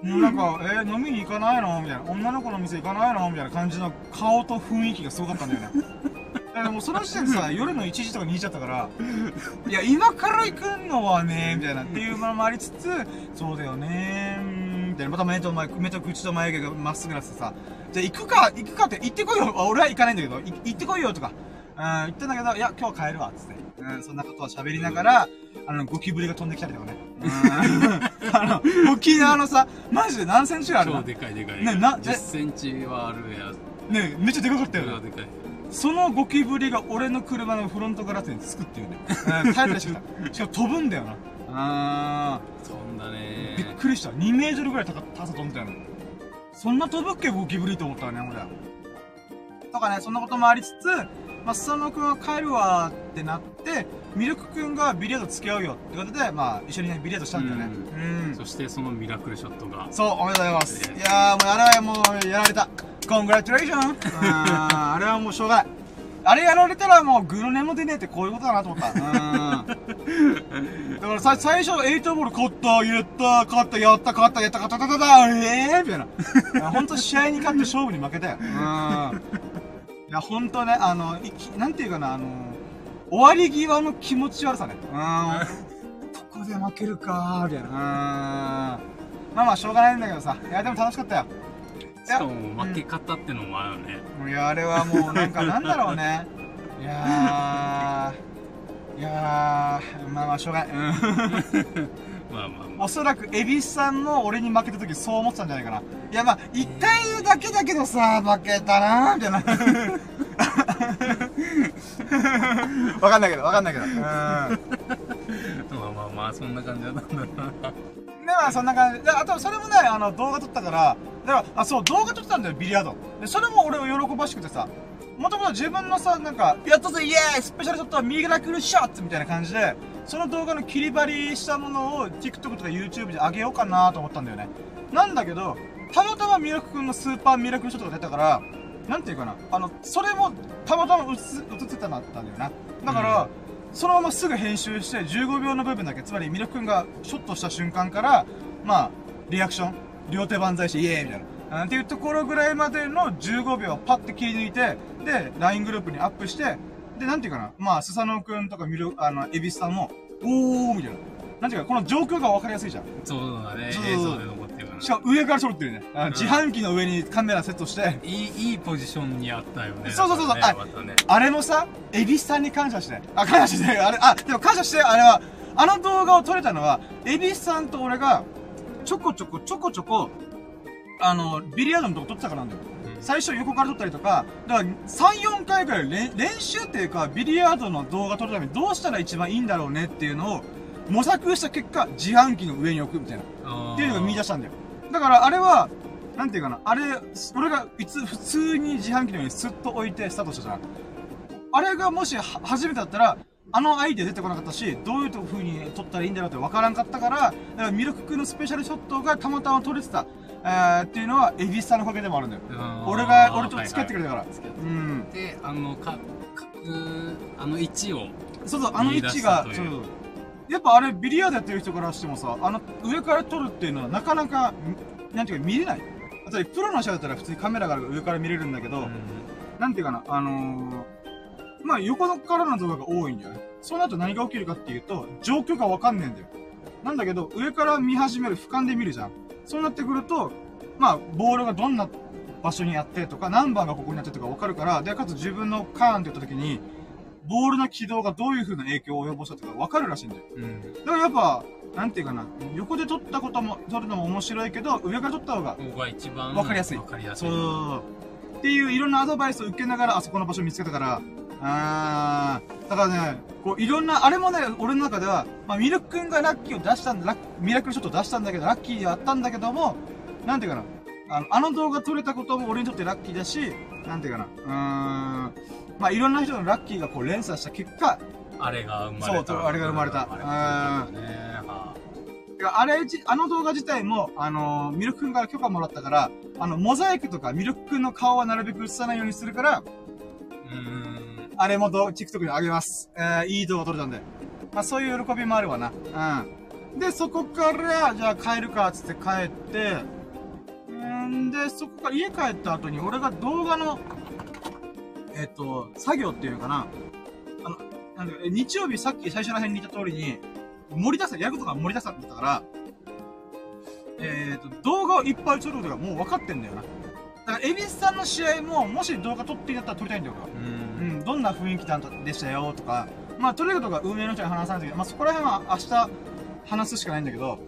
うなんか、飲みに行かないのみたいな。女の子の店行かないのみたいな感じの顔と雰囲気がすごかったんだよね。だからもうその時点でさ、夜の1時とか2時だったから、いや、今から行くのはね、みたいなっていうものもありつつ、そうだよね。また目と口と眉毛がまっすぐなってさ、じゃあ行くかって、行ってこいよ、俺は行かないんだけど、行ってこいよとか、言ったんだけど、いや、今日は帰るわ、つって。そんなことを喋りながら、ゴキブリが飛んできたりとかね。沖縄のさ、マジで何センチぐらいあるの？超でかいでかい。ね、10センチはあるやつ。ね、めっちゃでかかったよ。でかい。そのゴキブリが俺の車のフロントガラスにつくっていうね。耐えたりしてた。しかも飛ぶんだよな。飛んだね。びっくりした。2メートルぐらい高さ飛んだよね。そんな飛ぶっけゴキブリと思ったね、俺は。とかね、そんなこともありつつ、まあ、スサノオくんは帰るわーってなって、ミルクくんがビリヤード付き合うよってことで、まあ、一緒にね、ビリヤードしたんだよね。そして、そのミラクルショットが。そう、おめでとうございます。いやー、もうあれはもう、やられた。コングラチュレーション。あれはもうしょうがない。あれやられたらもうグロネも出ねえってこういうことだなと思った。だから最初8ボール勝った、やった、勝った、やった、勝った、やった、勝った、勝った、みたいな。本当試合に勝って勝負に負けたよ。いや、本当ね、なんていうかな、終わり際の気持ち悪さね。ここで負けるかみたいな。まあまあしょうがないんだけどさ。いや、でも楽しかったよ。しかも負け方ってのもあるよね。いや、あれはもうなんかなんだろうね。まあまあしょうがない。おそらく蛭子さんも俺に負けた時そう思ってたんじゃないかな。いや、まあ一回だけだけどさ、負けたなみたいな。わかんないけど、わかんないけど。そんな感じだったんだな。で、まあそんな感じで、あとそれもね、動画撮ったから、だから、そう、動画撮ってたんだよ、ビリヤード。で、それも俺を喜ばしくてさ、もともと自分のさ、なんか、やったぜ、イエーイスペシャルショットはミラクルショットみたいな感じで、その動画の切り張りしたものを TikTok とか YouTube で上げようかなと思ったんだよね。なんだけど、たまたまミラク君のスーパーミラクルショットが出たから、なんていうかな、それもたまたま映ってたなったんだよな。だから、そのまますぐ編集して15秒の部分だけ、つまりミラク君がショットした瞬間から、まあ、リアクション、両手万歳してイエーイみたいな、っていうところぐらいまでの15秒をパッて切り抜いて、で、LINE グループにアップして、で、なんていうかな、まあ、スサノオくんとか蛭子さんも、おーみたいな。なんていうか、この状況が分かりやすいじゃん。そうだね。映像で残ってるから。しかも上から撮ってるね。自販機の上にカメラセットして。いいポジションにあったよね。そうそうそう。あれもさ、蛭子さんに感謝して。感謝して。でも感謝して、あれは、あの動画を撮れたのは、蛭子さんと俺が、ちょこちょこ、ビリヤードのとこ撮ってたからなんだよ。最初横から撮ったりとか、だから3、4回ぐらい練習っていうか、ビリヤードの動画撮るためにどうしたら一番いいんだろうねっていうのを、模索した結果、自販機の上に置くみたいな。っていうのが見出したんだよ。だからあれは、なんていうかな、あれ、俺が普通に自販機の上にスッと置いてスタートしたじゃん。あれがもし初めてだったら、あのアイデア出てこなかったし、どういう風に撮ったらいいんだろうって分からんかったから、だからミルク君のスペシャルショットがたまたま撮れてた、っていうのは、蛭子さんのおかげでもあるんだよ。俺と付き合ってくれたから。で、あの位置が、やっぱあれビリヤードやってる人からしてもさ、あの上から撮るっていうのはなかなかなんていうか見れない。あとプロの人だったら普通にカメラから上から見れるんだけど、なんていうかな、まあ横からの動画が多いんだよね。そうなると何が起きるかっていうと、状況がわかんねえんだよ。なんだけど、上から見始める、俯瞰で見るじゃん。そうなってくると、まあ、ボールがどんな場所にあってとか、何番がここにあってとかわかるから、で、かつ自分のカーンって言った時に、ボールの軌道がどういう風な影響を及ぼしたとかわかるらしいんだよ。うん、だからやっぱ、なんていうかな、横で撮ったことも、撮るのも面白いけど、上から撮った方が、一番わかりやすい。わかりやすい。そう。っていう、いろんなアドバイスを受けながら、あそこの場所見つけたから、あー、だからね、こういろんな、あれもね、俺の中では、まあ、ミルク君がラッキーを出したんだ、ミラクルショットを出したんだけど、ラッキーやったんだけども、なんていうかな、あの動画撮れたことも俺にとってラッキーだし、なんていうかな、まあ、いろんな人のラッキーがこう連鎖した結果、あれが生まれた。そう、あれが生まれた。あの動画自体も、ミルク君から許可もらったから、モザイクとかミルク君の顔はなるべく映さないようにするから、あれもTikTok に上げます。いい動画撮れたんで。まあ、そういう喜びもあるわな。うん。で、そこから、じゃあ帰るか、つって帰って、で、そこから家帰った後に、俺が動画の、作業っていうのかな。日曜日さっき最初ら辺に言った通りに、盛りだくさん、やることが盛りだくさんだったから、動画をいっぱい撮ることがもう分かってんだよな。だから、恵比寿さんの試合も、もし動画撮っていいんだったら撮りたいんだよ、俺は。うん。どんな雰囲気でしたよ、とか。まあ、撮れるとか運営の人に話さないといけない。まあ、そこら辺は明日話すしかないんだけど、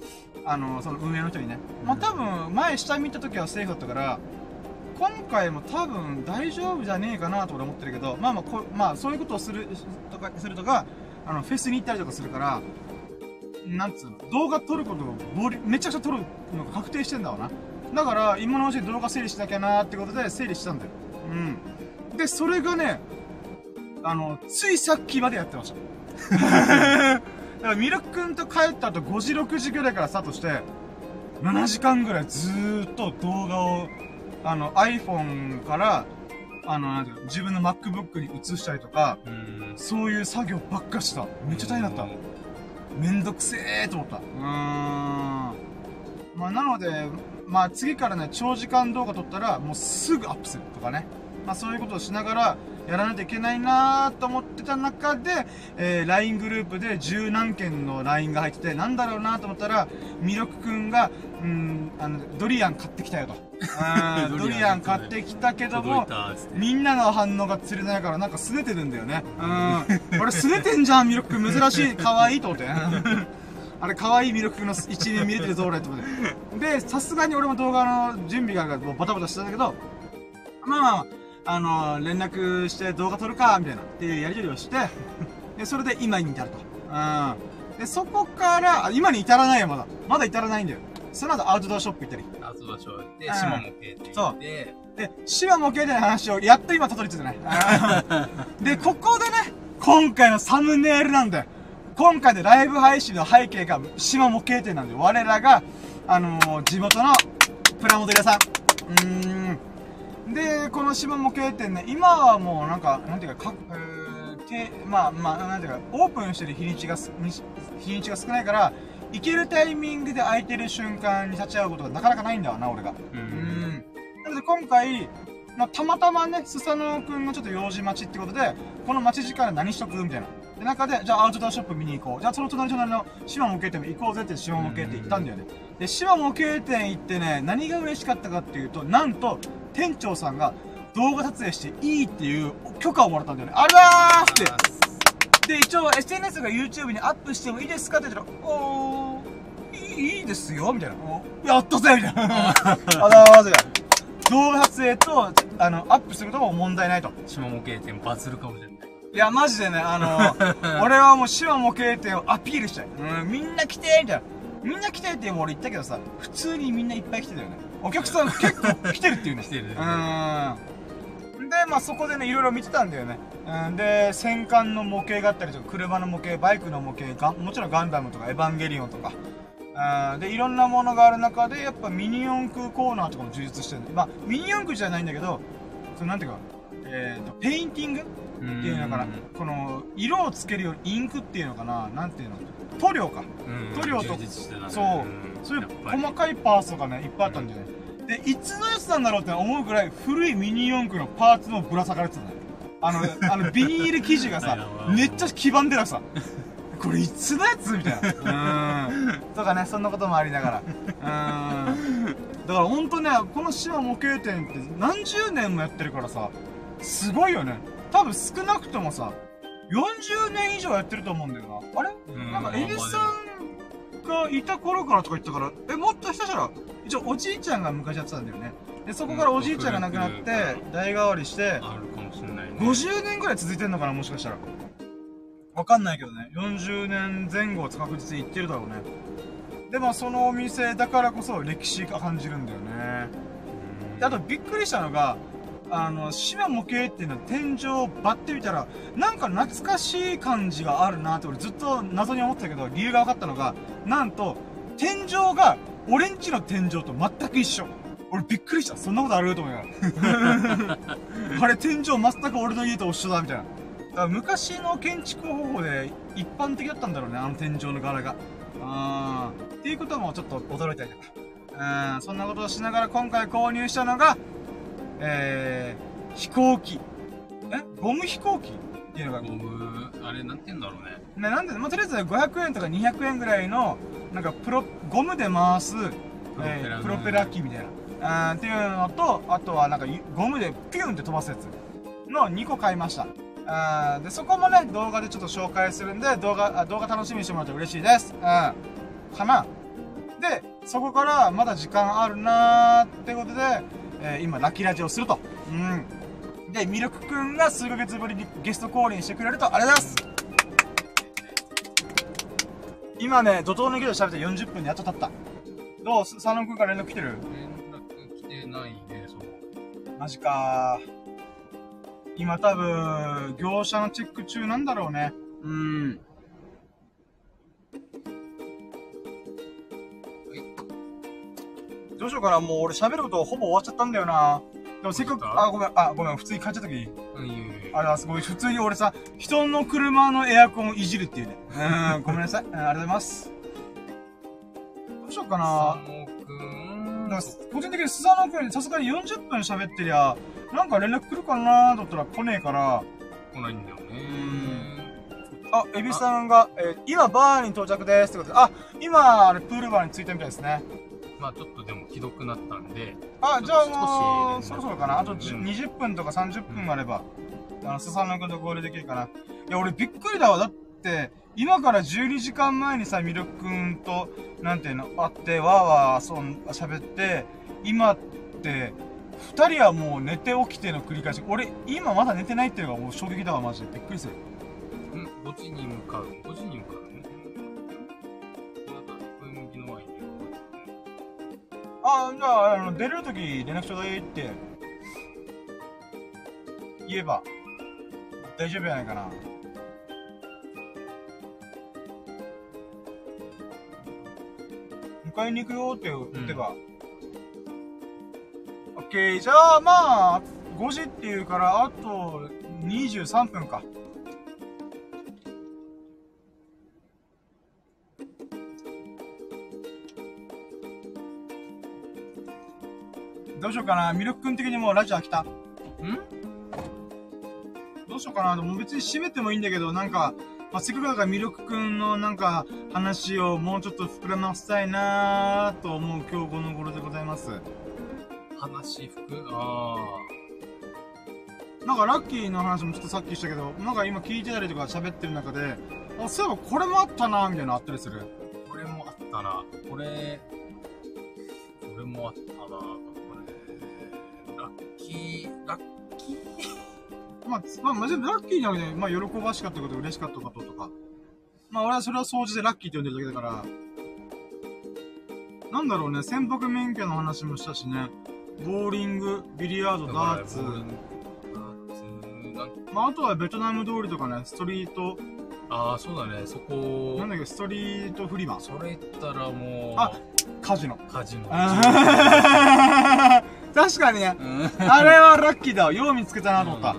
その運営の人にね。まあ、多分、前下見た時はセーフだったから、今回も多分大丈夫じゃねえかなと俺思ってるけど、まあまあそういうことをするとか、フェスに行ったりとかするから、なんつうの、動画撮ることをめちゃくちゃ撮るのが確定してんだわな。だから、今のうちに動画整理しなきゃなーってことで整理したんだよ。うん。で、それがね、ついさっきまでやってました。だから、ミルク君と帰った後5時、6時ぐらいからスタートして、7時間ぐらいずーっと動画を、iPhone から、自分の MacBook に移したりとか、そういう作業ばっかした。めっちゃ大変だった。めんどくせーと思った。まあ、なので、まあ、次からね、長時間動画撮ったら、もうすぐアップするとかね。まあ、そういうことをしながら、やらないといけないなーと思ってた中で、LINE グループで十何件の LINE が入ってて、なんだろうなーと思ったら、ミルクくんが、ドリアン買ってきたよと。ドリアン買ってきたけども、みんなの反応が釣れないからなんか拗ねてるんだよね。あれ拗ねてんじゃん、ミルク君珍しい、可愛いと思って。あれ可愛いミルク君の一面見れてるぞ、俺と思って。で、さすがに俺も動画の準備がもうバタバタしてたんだけど、まあ、連絡して動画撮るか、みたいな、っていうやり取りをして、で、それで今に至ると。で、そこから、今に至らないよ、まだ。まだ至らないんだよ。その後アウトドアショップ行ったり。アウトドアショップ行って、シマ模型って言って。で、シマ模型での話をやっと今たどり着いてね。で、ここでね、今回のサムネイルなんだよ。今回でライブ配信の背景がシマ模型店なんで、我らが、地元のプラモデル屋さん。で、このシマ模型店ね、今はもうなんか、なんていうか、なんていうか、オープンしてる日にちが少ないから、行けるタイミングで空いてる瞬間に立ち会うことがなかなかないんだわな、俺が。なので今回、まあ、たまたまね、スサノオくんのちょっと用事待ちってことで、この待ち時間で何しとくみたいな。で、中で、じゃあアウトドアショップ見に行こう。じゃあその隣のシマ模型店も行こうぜってシマ模型店行ったんだよね。で、シマ模型店行ってね、何が嬉しかったかっていうと、なんと、店長さんが動画撮影していいっていう許可をもらったんだよね。あらーって。で、一応 SNS が YouTube にアップしてもいいですかって言ったら、おー、いいですよみたいな。やっとぜみたいな。動画撮影と、アップするとも問題ないと。シマ模型店バズるかもしれない。いや、マジでね、俺はもうシマ模型店をアピールしたい。みんな来てみたいな。みんな来てって俺言ったけどさ、普通にみんないっぱい来てたよね。お客さん結構来てるっていうね。来てる。で、まあそこでね、いろいろ見てたんだよね。で、戦艦の模型があったりとか、車の模型、バイクの模型が、もちろんガンダムとか、エヴァンゲリオンとか、で、いろんなものがある中で、やっぱミニ四駆コーナーとかも充実してるんで、まあ、ミニ四駆じゃないんだけど、そのなんていうか、ペインティングっていうのからこの色をつけるよりインクっていうのかな、なんていうの、塗料か、塗料とか、そういう細かいパーツとかね、いっぱいあったんじゃない。で、いつのやつなんだろうって思うぐらい古いミニ四駆のパーツもぶら下がれてたんだよ。あのビニール生地がさ、めっちゃ黄ばんでたさ、これいつのやつみたいな。とかね、そんなこともありながら。だからほんとね、この島模型店って何十年もやってるからさ、すごいよね。多分少なくともさ、40年以上やってると思うんだよな。あれなんかエリさんがいた頃からとか言ったから、もっとひたしたら、一応おじいちゃんが昔やってたんだよね。で、そこからおじいちゃんが亡くなって、代替わりして、50年ぐらい続いてんのかな、もしかしたら。わかんないけどね、40年前後は確実にいってるだろうね。で、まあそのお店だからこそ歴史が感じるんだよね。で、あとびっくりしたのが、島模型っていうのは天井をバッてみたら、なんか懐かしい感じがあるなって俺ずっと謎に思ってたけど、理由が分かったのが、なんと、天井が俺んちの天井と全く一緒。俺びっくりした。そんなことあると思いながら。あれ天井全く俺の家と一緒だ、みたいな。だから昔の建築方法で一般的だったんだろうね、あの天井の柄が。っていうこともちょっと驚いたりとか。そんなことをしながら今回購入したのが、飛行機。ゴム飛行機っていうのが。ゴム、あれなんて言うんだろうね。ね、なんで、まあ、とりあえず500円とか200円ぐらいの、なんかゴムで回す、プロペラ機みたいな。っていうのと、あとはなんかゴムでピュンって飛ばすやつの2個買いました。で、そこもね、動画でちょっと紹介するんで、動画楽しみにしてもらって嬉しいです。かな。で、そこからまだ時間あるなーってことで、今、ラッキーラジオをすると。で、ミルクくんが数ヶ月ぶりにゲスト降臨してくれると、ありがとうございます。今ね、怒涛の勢いで喋って40分でやっと経った。どう？佐野くんから連絡来てる？連絡来てないね、そう。マジかー。今多分、業者のチェック中なんだろうね。どうしようかな、もう俺喋ることほぼ終わっちゃったんだよな。でもせっかく、ごめん、普通に買っちゃった時。あれはすごい、普通に俺さ、人の車のエアコンをいじるっていうね。ごめんなさい。ありがとうございます。どうしようかな。個人的にスサノーくんにさすがに40分喋ってりゃ、なんか連絡来るかなーだったら来ねえから。来ないんだよねー。あ、エビさんが、今バーに到着ですってことで、あ、今、あれプールバーに着いたみたいですね。まあちょっとでもひどくなったんで。あ、じゃあもう、そろそろかな。あと20分とか30分あれば、スサノーくんと合流できるかな。いや、俺びっくりだわ。だって、今から12時間前にさ、ミルクくんと、なんていうの、会って、わーわー喋って、今って、2人はもう寝て起きての繰り返し。俺、今まだ寝てないっていうのがもう衝撃だわ、マジで。びっくりする。5時に向かう。5時に向かうね。あ、じゃあ、出るとき連絡ちょうだいって言えば大丈夫やないかな。迎えに行くよって打てば。OK、じゃあまあ、5時っていうから、あと23分か。どうしようかな、ミルク君的にもうラジオ飽きた。どうしようかな、でも別に閉めてもいいんだけど、なんか、せっかくだからミルク君のなんか話をもうちょっと膨らませたいなぁと思う今日この頃でございます。話なんかラッキーの話もちょっとさっきしたけど、なんか今聞いてたりとか喋ってる中で、あ、そういえばこれもあったなぁみたいなのあったりする。これもあったなぁ。これもあったなぁ。ラッキーまあ、マジでラッキーじゃなくて、まあ、喜ばしかったこと、嬉しかったこととか。まあ、俺はそれは総じてラッキーって呼んでるだけだから。なんだろうね、船舶免許の話もしたしね。ボーリング、ビリヤード、ダーツ。まあ、あとはベトナム通りとかね、ストリート。ああ、そうだね、そこ。なんだっけ、ストリートフリマ。それ言ったらもう。あ、カジノ。確かにね。あれはラッキーだ。よう見つけたなと思った。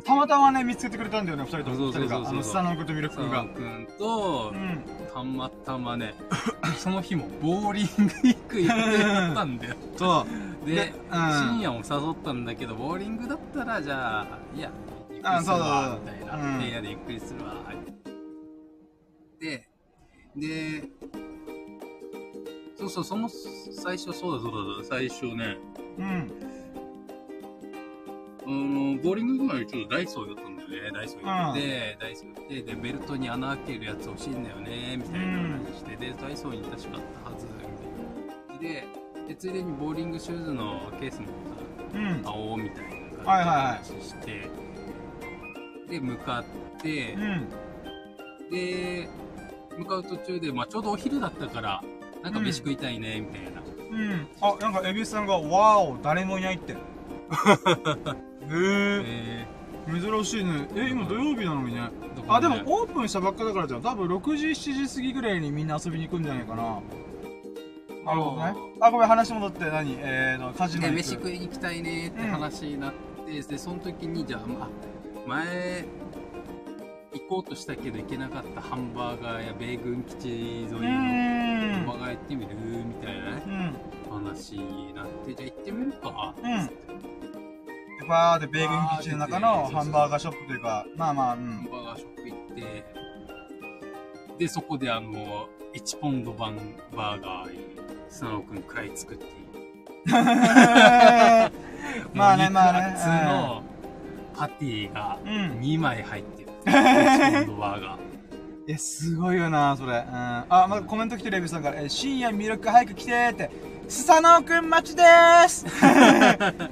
たまたまね、見つけてくれたんだよね、2人と。2人が。スタノ君とミルク君が。たまたまね、その日もボーリング行く予定だったんだよ。そう。で、深夜も誘ったんだけど、ボーリングだったら、じゃあ、いや、ゆっくりするわ、みたいな。部屋でゆっくりするわ、で、そうそう、その最初、最初ね、ボーリングぐらいちょっとダイソー寄ったんだよね。ダイソー寄って、で、ベルトに穴開けるやつ欲しいんだよね、みたいな話して、で、ダイソーに確かあったはず、みたいな。で、ついでにボーリングシューズのケースのさ、買おうみたいな話して、で、向かって、で、向かう途中で、まあちょうどお昼だったから、なんか飯食いたいね、みたいな。あ、なんか、エビスさんが、わーお、誰もいないって。珍しいね。今土曜日なのにね。あ、でもオープンしたばっかだからじゃん。多分6時、7時過ぎぐらいにみんな遊びに行くんじゃないかな。なるほどね。あ、ごめん、話戻って、何カジノに行く。飯食いに行きたいねって話になって、で、その時に、じゃあ、前、行こうとしたけど行けなかったハンバーガーや米軍基地沿いのハンバーガー行ってみるみたいなね、話になって、じゃあ行ってみるか。バーで米軍基地の中のハンバーガーショップというか、ハンバーガーショップ行って、で、そこで1ポンド版バーガーに、スナオくん食らいつくっていう。肉厚のパティが2枚入ってる。1ポンドバーガー。いや、すごいよな、それ。あ、まだコメント来てるエビさんから、深夜ミルク早く来てーって。スサノオくん待ちでーす。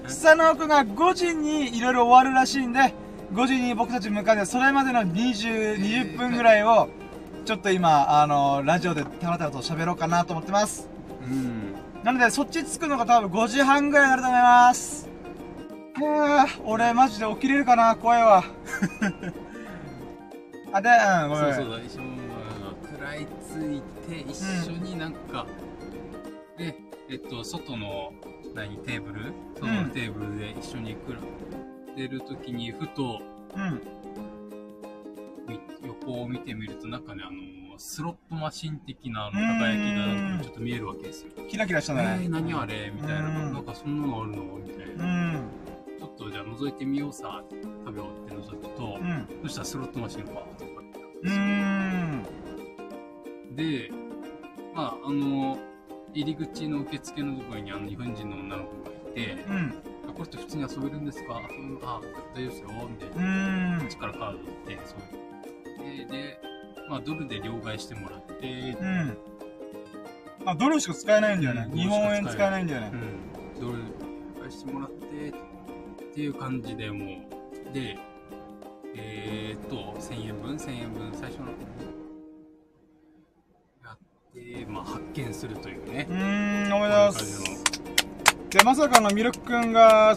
スサノオくんが5時にいろいろ終わるらしいんで、5時に僕たち向かって、それまでの20分ぐらいを、ちょっと今、ラジオでたらたらと喋ろうかなと思ってます。なので、そっち着くのが多分5時半ぐらいになると思います。俺マジで起きれるかな、声は。あ、で、そう、一緒に、食らいついて、一緒になんか、で、外の、テーブル、外のテーブルで一緒に食らってる時に、ふと、横を見てみると、なんかね、スロットマシン的な輝きが、なんかちょっと見えるわけですよ。キラキラしたね。何あれみたいな。なんかそんなのあるのみたいな。ちょっと、じゃあ覗いてみようさ、食べようって覗くと、そしたらスロットマシンがバーッとこうやってで、まあ、入り口の受付のところに日本人の女の子がいて、この人普通に遊べるんですか、あ、大丈夫ですよ、みたいな。こっちからカード行って、で、まあドルで両替してもらって、あ、ドルしか使えないんだよね。日本円使えないんだよね。ドル両替してもらって、っていう感じでもう、で、1000円分、最初の。発見するというね。おめでとうございます。で、まさかのミルクくんが、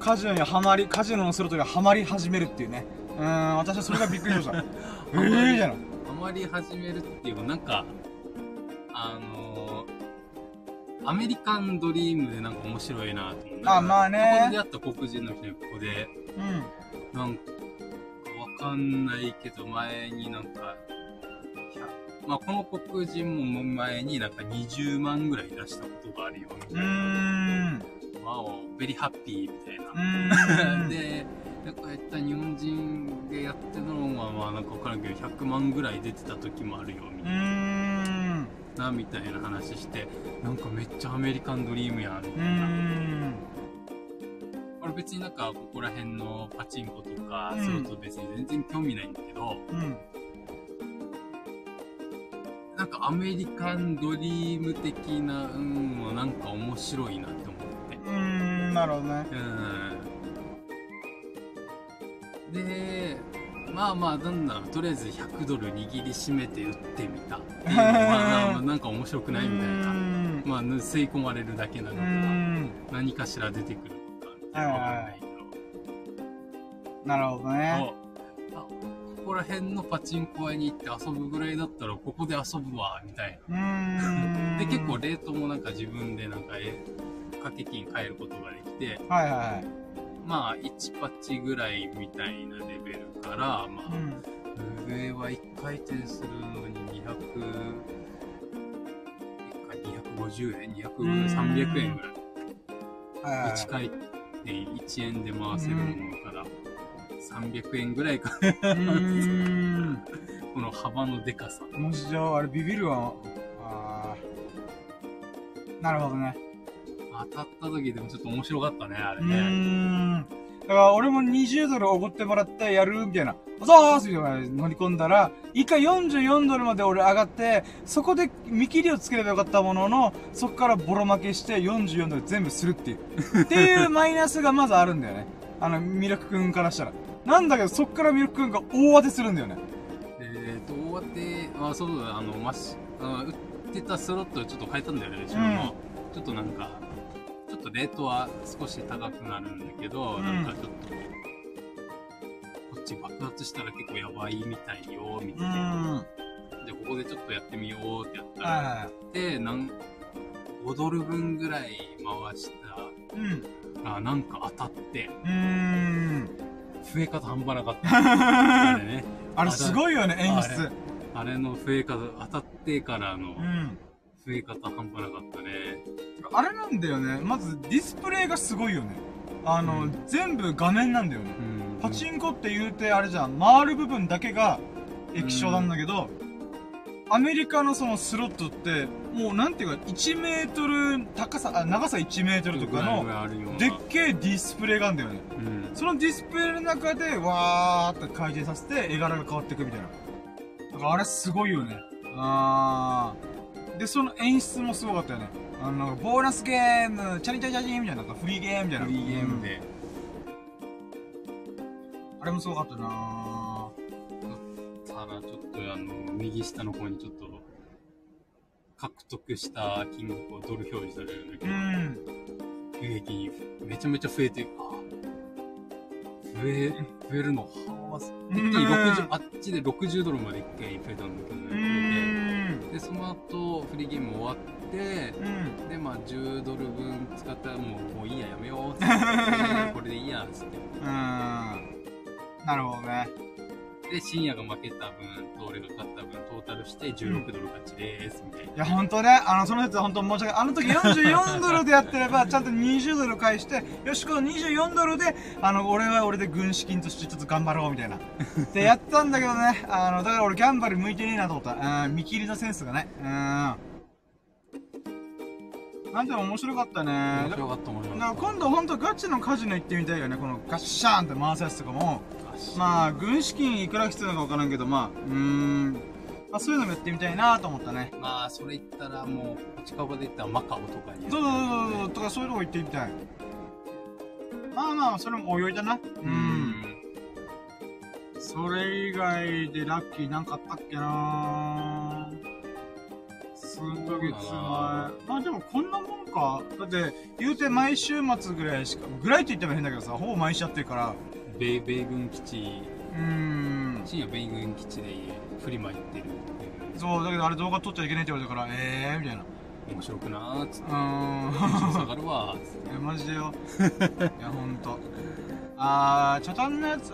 カジノにハマり、カジノをするときはハマり始めるっていうね。私はそれがびっくりしました。じゃない。ハマり始めるっていうか、なんか、アメリカンドリームでなんか面白いなと思って。あ、まあね。ここで出会った黒人の人にここで、なんか、わかんないけど、前になんか、まあこの黒人も前になんか20万ぐらい出したことがあるよみたいな。わお、ベリーハッピーみたいな。で、なんかやった日本人でやってたのはまあなんかわからんけど100万ぐらい出てた時もあるよみたいな。みたいな話して、なんかめっちゃアメリカンドリームやみたいな。これ別になんかここら辺のパチンコとかそういうのと別に全然興味ないんだけど、なんかアメリカンドリーム的な、なんか面白いなって思って。なるほどね。で、どんな、とりあえず100ドル握りしめて打ってみた。なんか面白くないみたいな。吸い込まれるだけなのか、何かしら出てくるのか、わかんないけど。なるほどね。ここら辺のパチンコ屋に行って遊ぶぐらいだったらここで遊ぶわみたいな。で結構レートもなんか自分でなんか掛け金買えることができて、はいはいはい、まあ1パッチぐらいみたいなレベルから、まあ上は1回転するのに250円、200、300円ぐらい、1回転1円で回せるものから300円ぐらいかこの幅のでかさ、もしじゃああれビビるわ。なるほどね。当たった時でもちょっと面白かったね、あれね。だから俺も$20おごってもらってやるみたいな、おざーすみたいな乗り込んだら、一回$44まで俺上がって、そこで見切りをつければよかったものの、そこからボロ負けして$44全部するっていう。っていうマイナスがまずあるんだよね。ミラク君からしたら。なんだけど、そっからミラク君が大当てするんだよね。大当て、あ、そうだ、打ってたスロットをちょっと変えたんだよね、自分も。ちょっとなんか、ちょっとレートは少し高くなるんだけど、なんかちょっと、爆発したら結構やばいみたいよみたいな、でここでちょっとやってみようってやったら、で$5分ぐらい回したら、なんか当たって、増え方半端なかったあれね、あれすごいよね、演出あれの増え方、当たってからの増え方半端なかったね。あれなんだよね、まずディスプレイがすごいよね。全部画面なんだよね。パチンコって言うてあれじゃん、回る部分だけが液晶なんだけど、アメリカのそのスロットって、もうなんていうか、1メートル、長さ1メートルとかの、でっけえディスプレイがあるんだよね。そのディスプレイの中で、わーって回転させて、絵柄が変わっていくみたいな。だからあれすごいよね。で、その演出もすごかったよね。ボーナスゲーム、チャリチャリチャリみたいな、フリーゲームみたいな。フリーゲームで。あれもすごかったなぁ。ただちょっと右下の方にちょっと獲得した金額をドル表示されるんだけど、急激にめちゃめちゃ増えて、増えるのはあっちで$60まで一回増えたんだけどね。でその後フリーゲーム終わって、でまあ$10分使ったらもういいや、やめようってこれでいいやっつって。なるほどね。で、深夜が負けた分と俺が勝った分トータルして$16勝ちでーすみたいな。いやほんとね、その説はほんと申し訳ない。あの時$44でやってればちゃんと$20返して、よしこの$24で俺は俺で軍資金としてちょっと頑張ろうみたいなでやったんだけどね。だから俺ギャンブル向いてねえなと思った。見切りのセンスがね。なんて面白かったね。面白かったもんね。今度ほんとガチのカジノ行ってみたいよね。このガッシャーンって回すやつとかも、まあ軍資金いくら必要なのか分からんけど、そういうのもやってみたいなと思ったね。まあそれ言ったらもう近場で言ったらマカオとかに、そうとかそういうとこ行ってみたい。それも泳いだな。それ以外でラッキーなんかあったっけな。数ヶ月前、でもこんなもんか。だって言うて毎週末ぐらいしかぐらいって言っても変だけどさ、ほぼ毎週やってるから、米軍基地、深夜米軍基地でフリマ行ってるっていう。そうだけどあれ動画撮っちゃいけないって言われたから、みたいな。面白くなーっつって、下がるわーっつってマジでよいやほんとチャタンのやつ、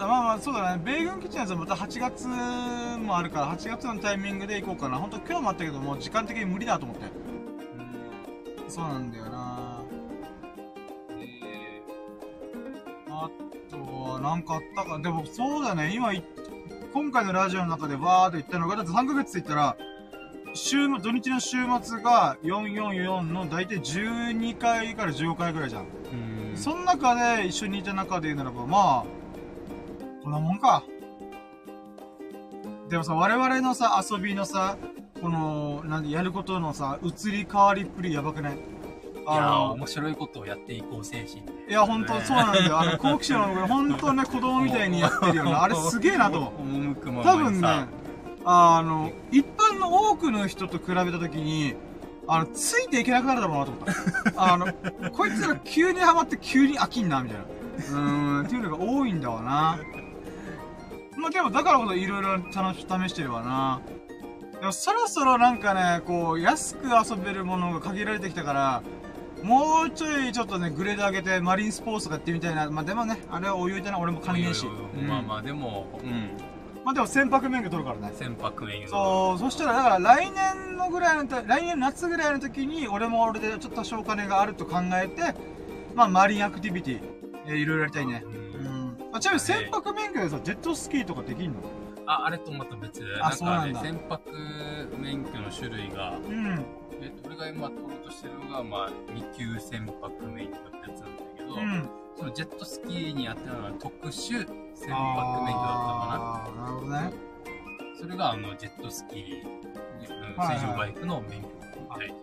そうだね、米軍基地のやつはまた8月もあるから、8月のタイミングで行こうかな。ほんと今日もあったけどもう時間的に無理だと思って。そうなんだよな。なんかあったか。でもそうだね、今回のラジオの中でわーって言ったのが、だって3ヶ月って言ったら土日の週末が444の大体12回から15回ぐらいじゃん。その中で一緒にいた中で言うならば、こんなもんか。でもさ、我々のさ遊びのさこのやることのさ移り変わりっぷりやばくない？いや面白いことをやっていこう精神。いや本当そうなんだよ。好奇心の俺本当ね子供みたいにやってるよね。あれすげえなと。多分ね一般の多くの人と比べた時についていけなくなるだろうなと思った。こいつら急にハマって急に飽きんなみたいな。っていうのが多いんだわな。でもだからこそいろいろ試してるわな。でもそろそろなんかねこう安く遊べるものが限られてきたから。もうちょいちょっとねグレード上げてマリンスポーツとかやってみたいな。まあでもねあれはお湯でな俺も金ねえし、まあまあでもまあでも船舶免許取るからね。船舶免許そう。そしたらだから来年夏ぐらいの時に俺も俺でちょっと多少金があると考えて、まあマリンアクティビティいろいろやりたいね。うん。ちなみに船舶免許でさジェットスキーとかできんの？あれとまた別で、なんかね船舶免許の種類が、俺が今取ろうとしてるのがまあ2級船舶免許ってやつなんだけど、そのジェットスキーにあったのは特殊船舶免許だったかな。なるほどね。それがジェットスキー水上バイクの免許みたいで。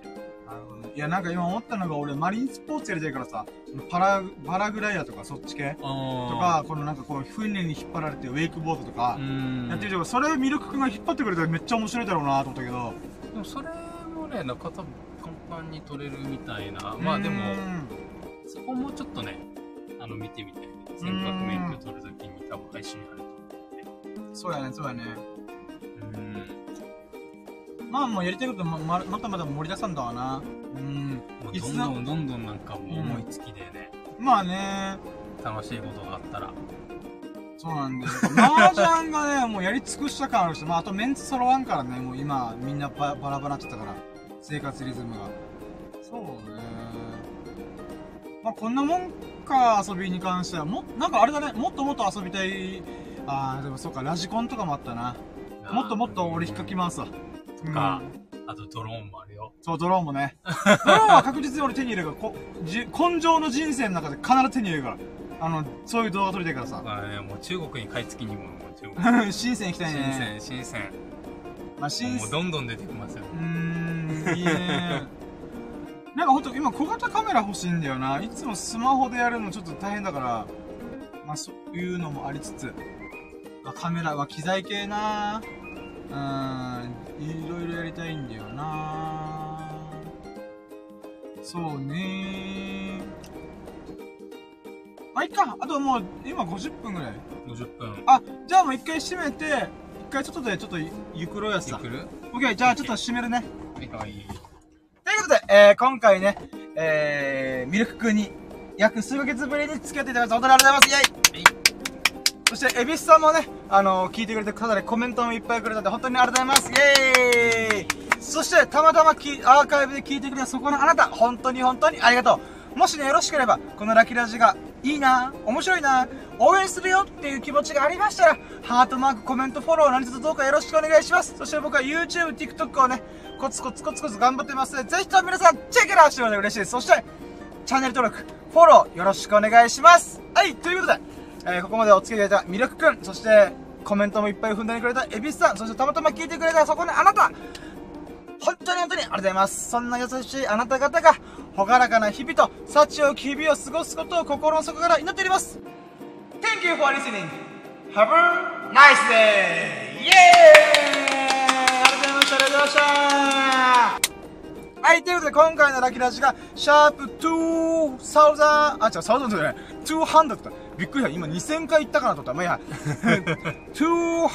いやなんか今思ったのが俺マリンスポーツやりたいからさパラグライダーとかそっち系とかこのなんかこう船に引っ張られてウェイクボードとかやってるけどそれミルク君が引っ張ってくれたらめっちゃ面白いだろうなと思ったけどでもそれもねなんか多分簡単に取れるみたいな。まあでもそこもちょっとね見てみたいね。船舶免許取るときに多分配信あると思って。そうやねそうやね。まあもうやりたいことまたまた盛りださんだわな。うん。どんどんなんかもう思いつきでね。まあね。楽しいことがあったら。そうなんですよ。麻雀がね、もうやり尽くした感あるし、まああとメンツ揃わんからね、もう今みんなバラバラって言ったから、生活リズムが。そうね。まあこんなもんか、遊びに関しては。なんかあれだね、もっともっと遊びたい。ああ、でもそうか、ラジコンとかもあったな。もっともっと俺引っかき回すわ。とか、あとドローンもあるよ。そう、ドローンもね。ドローンは確実に俺手に入れるから、根性の人生の中で必ず手に入れるから。そういう動画撮りたいからさ。あれね、もう中国に買い付きにも、中国。深セン行きたいね。深セン。まあ、深セン。もうどんどん出てきますよ。いいね。なんかほんと、今小型カメラ欲しいんだよな。いつもスマホでやるのちょっと大変だから、まあそういうのもありつつ。カメラは機材系なぁ。いろいろやりたいんだよな。そうね。まあいっか。あともう今50分ぐらい。50分。あ、じゃあもう一回閉めて、一回ちょっとゆくろうやつさ。オッケー。じゃあちょっと閉めるね。はいはい。ということで、今回ね、ミルク君に約数ヶ月ぶりに付き合っていただきました。本当にありがとうございます。イエイ。そして、エビスさんもね、聞いてくれてくださり、コメントもいっぱいくれたんで、本当にありがとうございます。イェーイ。そして、たまたまアーカイブで聞いてくれたそこのあなた、本当に本当にありがとう。もしね、よろしければ、このラキラジがいいな、面白いな、応援するよっていう気持ちがありましたら、ハートマーク、コメント、フォロー、何卒どうかよろしくお願いします。そして僕は YouTube、TikTok をね、コツコツ頑張ってますので、ぜひとも皆さん、チェックラーしてもらえたら嬉しいです。そして、チャンネル登録、フォロー、よろしくお願いします。はい、ということで、ここまでお付き合いいただいたミルクくん、そしてコメントもいっぱいふんだんにくれたエビスさん、そしてたまたま聞いてくれたそこのあなた、本当に本当にありがとうございます。そんな優しいあなた方が、ほがらかな日々と幸多き日々を過ごすことを心の底から祈っております。Thank you for listening. Have a nice day! イエーイ！ありがとうございました。はい、ということで今回のラキラジが、シャープ2000、あ、違う、1000じゃない、200だった。びっくりした。今2000回言ったかなと思った。まあ、いや、215、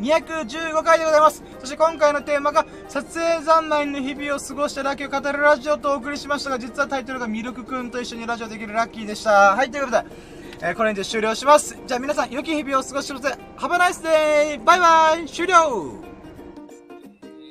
215回でございます。そして今回のテーマが、撮影三昧の日々を過ごしたラッキーを語るラジオとお送りしましたが、実はタイトルがミルクくんと一緒にラジオできるラッキーでした。はい、ということで、これにて終了します。じゃあ皆さん、良き日々を過ごしてください。Have a nice day! バイバイ！終了！